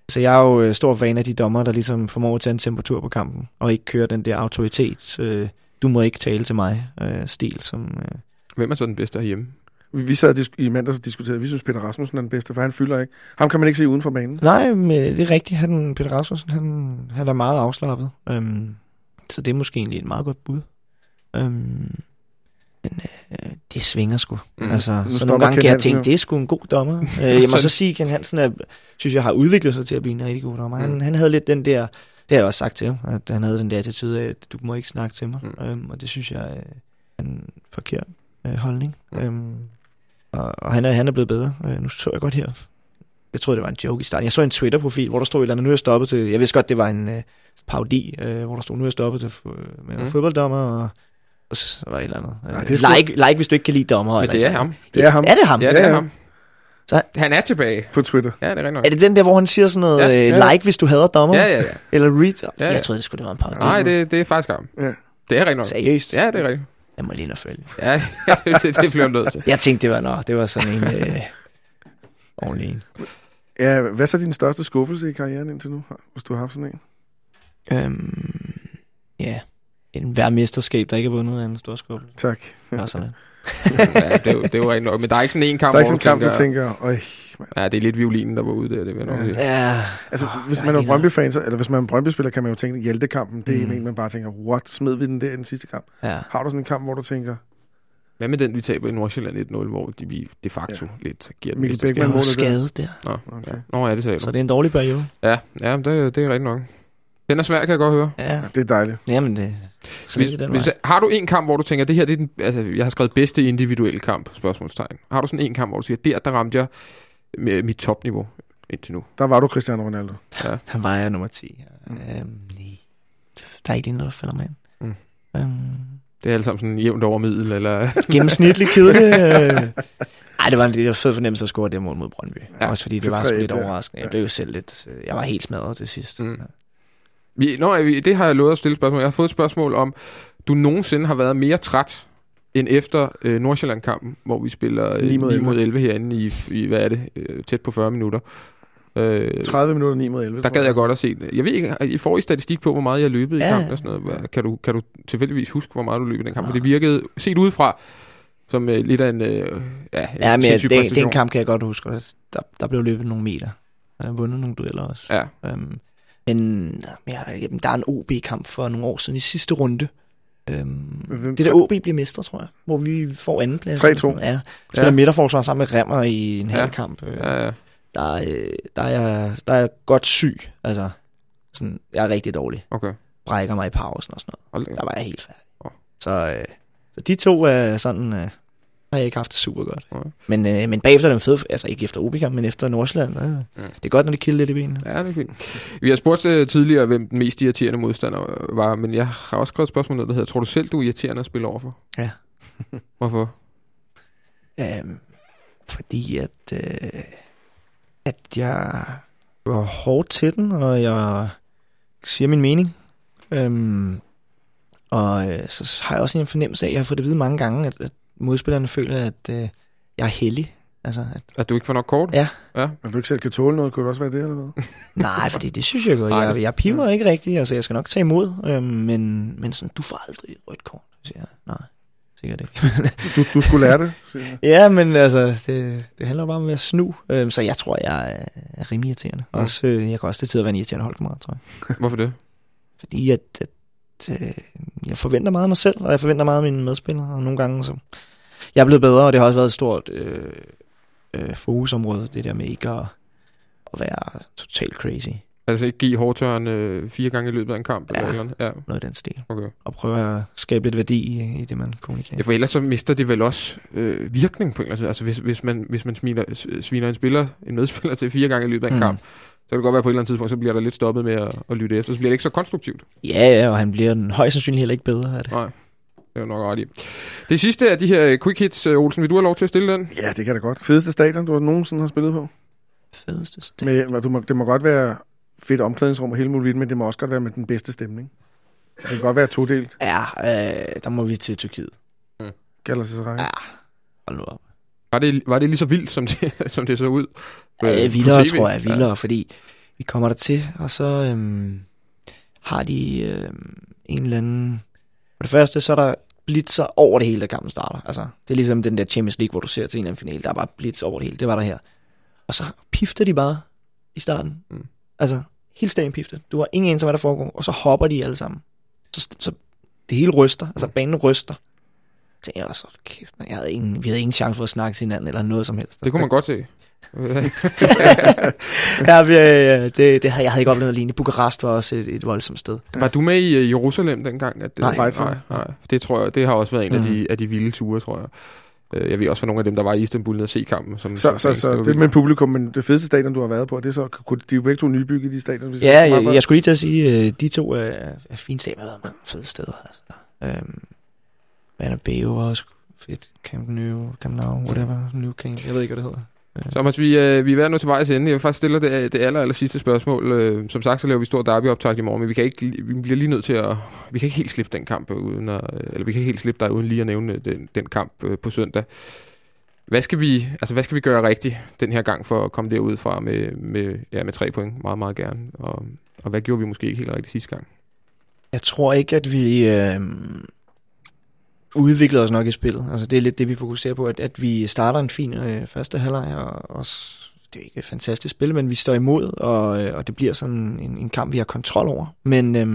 så jeg er jo stor fan af de dommer, der ligesom formår at tage en temperatur på kampen, og ikke kører den der autoritet, øh, du må ikke tale til mig, øh, stil. Som, øh. Hvem er så den bedste herhjemme? Vi, vi sad i mandags og diskuterede, vi synes Peter Rasmussen er den bedste, for han fylder ikke. Ham kan man ikke se uden for banen. Nej, men det er rigtigt. Han, Peter Rasmussen, han, han er meget afslappet. Øhm, så det er måske egentlig et meget godt bud. Øhm. Men øh, det svinger sgu. Mm. Altså, så nogle gange kan jeg tænke, det er sgu en god dommer. øh, jeg må så sige, at Ken Hansen er, synes jeg har udviklet sig til at blive en rigtig god dommer. Han, mm. han havde lidt den der, det har jeg også sagt til ham, at han havde den der attitude af, at du må ikke snakke til mig. Mm. Øhm, og det synes jeg er en forkert øh, holdning. Mm. Øhm, og og han, er, han er blevet bedre. Øh, nu så jeg godt her. Jeg troede, det var en joke i starten. Jeg så en Twitter-profil, hvor der stod et eller andet, nu er jeg stoppet til, jeg vidste godt, det var en øh, parodi, øh, hvor der stod, nu er jeg stoppet til med mm. fodbolddommer og så var et eller andet. Nej, det er like, like, hvis du ikke kan lide dommer. Men det eller er ham. Det er ham. Er det ham? Ja, det er ham. Så han er tilbage. På Twitter. Ja, det er rigtig nok. Er det den der, hvor han siger sådan noget, ja, ja. like, hvis du hader dommer? Ja, ja, ja. Eller read? Ja, ja. Jeg troede, det skulle det være en parodi. Nej, det, det er faktisk ham. Ja. Det er rigtig nok. Seriøst? Ja, det er rigtigt. Jeg må lige nok følge. Ja, det, det bliver nødt til. Jeg tænkte, det var, nå, det var sådan en øh, ordentlig en. Ja, hvad er så din største skuffelse i karrieren indtil nu, hvis du har haft sådan en? Øhm, ja. En hver mesterskab, der ikke er vundet af en stor skub. Tak. Ja, sådan. ja, det, var, det var rigtig nok. Men der er ikke sådan en kamp, der er ikke sådan en kamp, du tænker... Øj, ja, det er lidt violinen, der var ude der. Det var nok, ja. ja. Altså, oh, hvis man er Brøndby-fan, eller hvis man er Brøndby-spiller, kan man jo tænke, Hjalte-kampen, det er mm. en, man bare tænker, what, smed vi den der i den sidste kamp? Ja. Har du sådan en kamp, hvor du tænker... Hvad med den, vi taber i Nordsjælland et nul, hvor de de facto ja. lidt giver den mesterskab? Mikkel Bækman var skadet der. Nå, okay. ja. Nå, ja, det taber. Så det er en dårlig periode. Ja, ja det, det er rigtig nok. Den er svær, kan jeg godt høre. Ja, det er dejligt. Jamen, det hvis, hvis, har du en kamp, hvor du tænker, det her det er den... Altså, jeg har skrevet bedste individuelle kamp, spørgsmålstegn. Har du sådan en kamp, hvor du siger, der, der ramte jeg med mit topniveau indtil nu? Der var du Cristiano Ronaldo. Ja. Der, der var jeg nummer ti. Mm. Øhm, nej. Der er ikke lige noget, der falder mig ind. Mm. Øhm. Det er alle sammen sådan jævnt over middel, eller... Gennemsnitlig kedeligt. Nej, det var en lidt fed fornemmelse at score det mål mod Brøndby. Ja. Også fordi det, det var så lidt ja. overraskende. Jeg blev jo selv lidt... Jeg var helt smadret til sidst. Mm. Vi, nå, det har jeg lovet at stille spørgsmål. Jeg har fået et spørgsmål om, du nogensinde har været mere træt end efter øh, Nordsjælland-kampen, hvor vi spiller øh, ni mod elleve herinde i, i hvad er det, øh, tæt på fyrre minutter. Øh, tredive minutter, ni mod elleve. Der gad jeg godt at se det. Jeg ved ikke, I får I statistik på, hvor meget jeg løbede ja. i kampen og sådan noget. Kan du, kan du tilfældigvis huske, hvor meget du løb i den kamp? For det virkede set udefra som øh, lidt af en, øh, ja, en ja, men sindssyg den, præstation. Den kamp kan jeg godt huske. Der, der blev løbet nogle meter. Jeg har vundet nogle dueller også. Ja. Um, Men ja, jamen, der er en O B-kamp for nogle år siden i sidste runde. Øhm, det er der O B bliver mestre, tror jeg. Hvor vi får anden plads. tre to. Ja, spiller ja. midterforsvar sammen med Remmer i en halv kamp. Øh, ja, ja. der, øh, der, er, der er godt syg. Altså, sådan, jeg er rigtig dårlig. Okay. Brækker mig i pausen og sådan noget. Okay. Der var jeg helt færdig. Oh. Så, øh, så de to er øh, sådan... Øh, har jeg ikke haft det super godt. Okay. Men, øh, men bagefter den fede, altså ikke efter Obika, men efter Nordsjælland, øh, mm. det er godt, når det kilder lidt i benene. Ja, det er fint. Vi har spurgt uh, tidligere, hvem den mest irriterende modstander var, men jeg har også skrevet et spørgsmål, der hedder, tror du selv, du er irriterende at spille overfor? Ja. Hvorfor? Øhm, fordi at, øh, at jeg var hård til den, og jeg siger min mening. Øhm, og øh, så har jeg også en fornemmelse af, at jeg har fået det vide mange gange, at, at modspillerne føler, at øh, jeg er heldig. Altså, at, at du ikke får nok kort? Ja. ja. At du ikke selv kan tåle noget, kunne det også være det, eller hvad? Nej, fordi det synes jeg godt. Jeg, jeg piver ikke rigtigt, altså jeg skal nok tage imod, øh, men, men sådan, du får aldrig rødt kort. Så jeg, nej, sikkert ikke. du, du skulle lære det, siger jeg. Ja, men altså, det, det handler bare om at snu, øh, så jeg tror, jeg er, er rimelig irriterende. Mm. Også, øh, jeg kan også til tider være en irriterende holdkammerat, tror jeg. Hvorfor det? Fordi at, at jeg forventer meget af mig selv, og jeg forventer meget af mine medspillere, og nogle gange så... Jeg er blevet bedre, og det har også været et stort øh, øh, fokusområde, det der med ikke at, at være totalt crazy. Altså ikke give hårdtøren øh, fire gange i løbet af en kamp? Ja, eller noget, ja. noget i den stil. Okay. Og prøve at skabe lidt værdi i, i det, man kommunikerer. Ja, for ellers så mister det vel også øh, virkning på en eller anden side. Altså hvis, hvis man, hvis man smiler, sviner en, spiller, en medspiller til fire gange i løbet af en mm. kamp, så kan det godt være på et eller andet tidspunkt, så bliver der lidt stoppet med at, at lytte efter. Så bliver det ikke så konstruktivt. Ja, ja, og han bliver den højst sandsynlig heller ikke bedre af det. Nej, det er nok ret i. Det sidste af de her quick hits, Olsen, vil du have lov til at stille den? Ja, det kan da godt. Fedeste stadion, du nogensinde har spillet på? Fedeste stadion? Med, du må, det må godt være fedt omklædningsrum og hele muligheden, men det må også godt være med den bedste stemning. Så det kan godt være todelt. Ja, øh, der må vi til Tyrkiet. Mm. Galatasaray. Ja, hold nu op. Var det, var det lige så vildt, som det, som det så ud? Ja, vildere, tror jeg. Vildere, ja. Fordi vi kommer der til, og så øhm, har de øhm, en eller anden... For det første, så er der blitzer over det hele, der kampen starter. Altså, det er ligesom den der Champions League, hvor du ser til en eller anden finale. Der er bare blitz over det hele. Det var der her. Og så pifter de bare i starten. Mm. Altså, hele staden pifter. Du har ingen anelse, hvad der foregår. Og så hopper de alle sammen. Så, så det hele ryster. Altså, banen ryster. Jeg, også, kæft, jeg havde ingen, vi havde ingen chance for at snakke til hinanden eller noget som helst. Det kunne man godt se. ja, det, det, det havde, jeg havde ikke oplevet noget lignende. Bukarest var også et, et voldsomt sted. Var du med i Jerusalem dengang? At, nej. nej, nej. Det, tror jeg, det har også været en mm. af, de, af de vilde ture, tror jeg. Jeg ved også for nogle af dem, der var i Istanbul nede at se kampen. Som, så som så, så det med publikum, men det fedeste stadion, du har været på, det er så, kunne de jo begge to nybygge de stadion? Ja, jeg, jeg skulle lige til at sige, de to er, er fine steder, med fede steder. Altså. Øhm. Bernabeu var også fedt. Camp Nou, Camp Nou, whatever, New Camp. Jeg ved ikke, hvad det hedder. Thomas, vi, øh, vi er været nu til vejs ende. Jeg vil faktisk stille det, det aller, aller sidste spørgsmål. Øh, som sagt, så laver vi stor derbyoptakt i morgen, men vi, kan ikke, vi bliver lige nødt til at... Vi kan ikke helt slippe den kamp, uden at, eller vi kan ikke helt slippe dig uden lige at nævne den, den kamp øh, på søndag. Hvad skal, vi, altså, hvad skal vi gøre rigtigt den her gang for at komme derud fra med, med, ja, med tre point? Meget, meget gerne. Og, og hvad gjorde vi måske ikke helt rigtigt sidste gang? Jeg tror ikke, at vi... Øh... udviklede os nok i spillet. Altså det er lidt det, vi fokuserer på, at, at vi starter en fin øh, første halvleg, og også, det er ikke et fantastisk spil, men vi står imod, og, øh, og det bliver sådan en, en kamp, vi har kontrol over. Men, øh,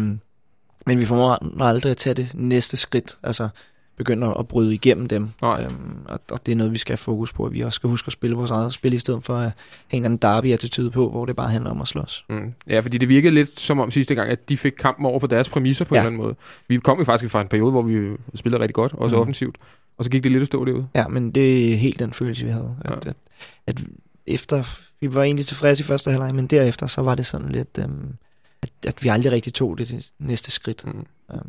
men vi formår aldrig at tage det næste skridt, altså begynde at bryde igennem dem. Øhm, og, og det er noget, vi skal have fokus på, at vi også skal huske at spille vores eget spil, i stedet for at have en eller anden derby-attitude på, hvor det bare handler om at slås. Mm. Ja, fordi det virkede lidt som om sidste gang, at de fik kampen over på deres præmisser på ja. en eller anden måde. Vi kom jo faktisk fra en periode, hvor vi spillede rigtig godt, også mm. offensivt, og så gik det lidt at stå derude. Ja, men det er helt den følelse, vi havde. At, ja. at, at efter, vi var egentlig tilfredse i første halvleg, men derefter, så var det sådan lidt, øhm, at, at vi aldrig rigtig tog det, det næste skridt. Mm. Øhm,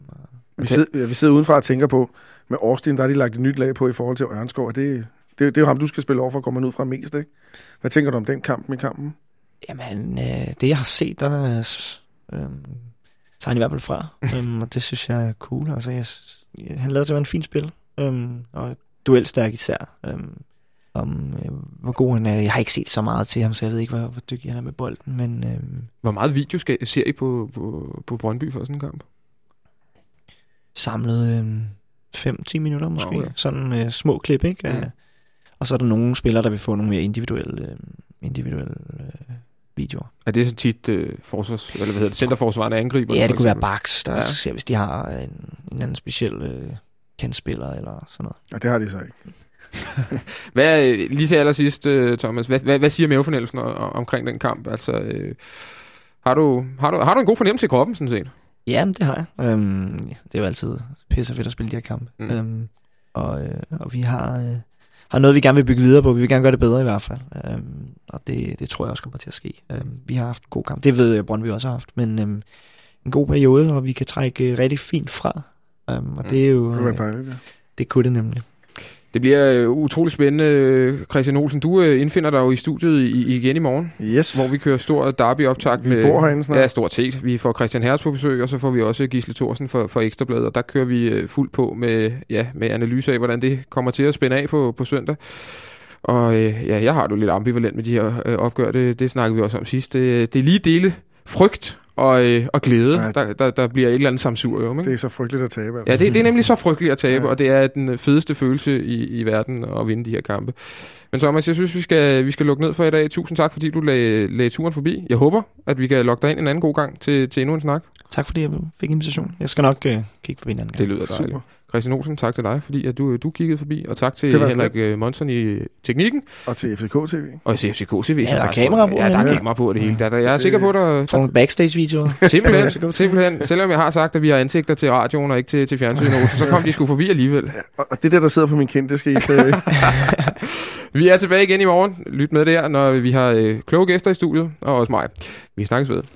Vi sidder, vi sidder udenfra og tænker på, med Austin, der har de lagt et nyt lag på i forhold til Ørnskov, og det, det, det er jo ham, du skal spille over for, kommer man ud fra mest, ikke? Hvad tænker du om den kamp med kampen? Jamen, øh, det jeg har set, der øh, tager han i hvert fald fra, øhm, og det synes jeg er cool. Altså, jeg, han lavede simpelthen en fin spil, øhm, og duelstærk især, øhm, om øh, hvor god han er. Jeg har ikke set så meget til ham, så jeg ved ikke, hvor, hvor dygtig han er med bolden, men... Øhm, hvor meget video skal, ser I på, på, på Brøndby for sådan en kamp? Samlet øh, fem til ti minutter måske, okay. Sådan øh, små klip, ikke? Mm. Og så er der nogle spillere, der vil få nogle mere individuelle, øh, individuelle øh, videoer. Er det så tit øh, forsvars, eller hvad hedder det, centerforsvarende angriber? Ja, det kunne være backs, der ja. ser, hvis de har en, en anden speciel øh, kendspiller eller sådan noget. Og det har de så ikke. Hvad, lige til allersidst, Thomas, hvad, hvad, hvad siger mavefornemmelsen omkring den kamp? Altså, øh, har, du, har, du, har du en god fornemmelse i kroppen, sådan set? Ja, det har jeg. Øhm, det er jo altid pisse fedt at spille de her kampe. Mm. Øhm, og, øh, og vi har, øh, har noget, vi gerne vil bygge videre på. Vi vil gerne gøre det bedre i hvert fald. Øhm, og det, det tror jeg også kommer til at ske. Øhm, vi har haft en god kamp. Det ved jeg, Brøndby også har haft. Men øhm, en god periode, og vi kan trække rigtig fint fra. Øhm, og mm. det er jo... Øh, det, dejligt, ja. Det kunne det nemlig. Det bliver utrolig spændende. Christian Olsen, du indfinder dig jo i studiet igen i morgen, yes. hvor vi kører stor derby-optakt. Vi bor herinde snart. Ja, stort set. Vi får Christian Herres på besøg, og så får vi også Gisle Thorsen for, for Ekstrabladet, og der kører vi fuldt på med, ja, med analyse af, hvordan det kommer til at spænde af på, på søndag. Og ja, jeg har det jo lidt ambivalent med de her opgør, det, det snakkede vi også om sidst. Det, det er lige dele frygt og, øh, og glæde. Ja, der, der, der bliver et eller andet samsurium, ikke? Det er så frygteligt at tabe. Altså. Ja, det, det er nemlig så frygteligt at tabe, ja. Og det er den fedeste følelse i, i verden at vinde de her kampe. Men Thomas, jeg synes, vi skal, vi skal lukke ned for i dag. Tusind tak, fordi du lag, lagde turen forbi. Jeg håber, at vi kan lukke dig ind en anden god gang til, til endnu en snak. Tak, fordi jeg fik invitationen. Jeg skal nok øh, kigge forbi en anden gang. Det lyder dejligt. Super. Christian Olsen, tak til dig, fordi at du, du kiggede forbi. Og tak til Henrik Monsen i teknikken. Og til F C K T V. Og til F C K T V. Ja, der er kamera på. Ja, der er ja. kamera på det hele. Der, der, jeg er sikker på, der... Fra nogle backstage-videoer. Simpelthen, simpelthen. Selvom jeg har sagt, at vi har ansigter til radioen og ikke til, til fjernsynet, så kom de sgu forbi alligevel. Og det der, der sidder på min kind, det skal I tage. Vi er tilbage igen i morgen. Lyt med der, når vi har øh, kloge gæster i studiet. Og også mig. Vi snakkes ved.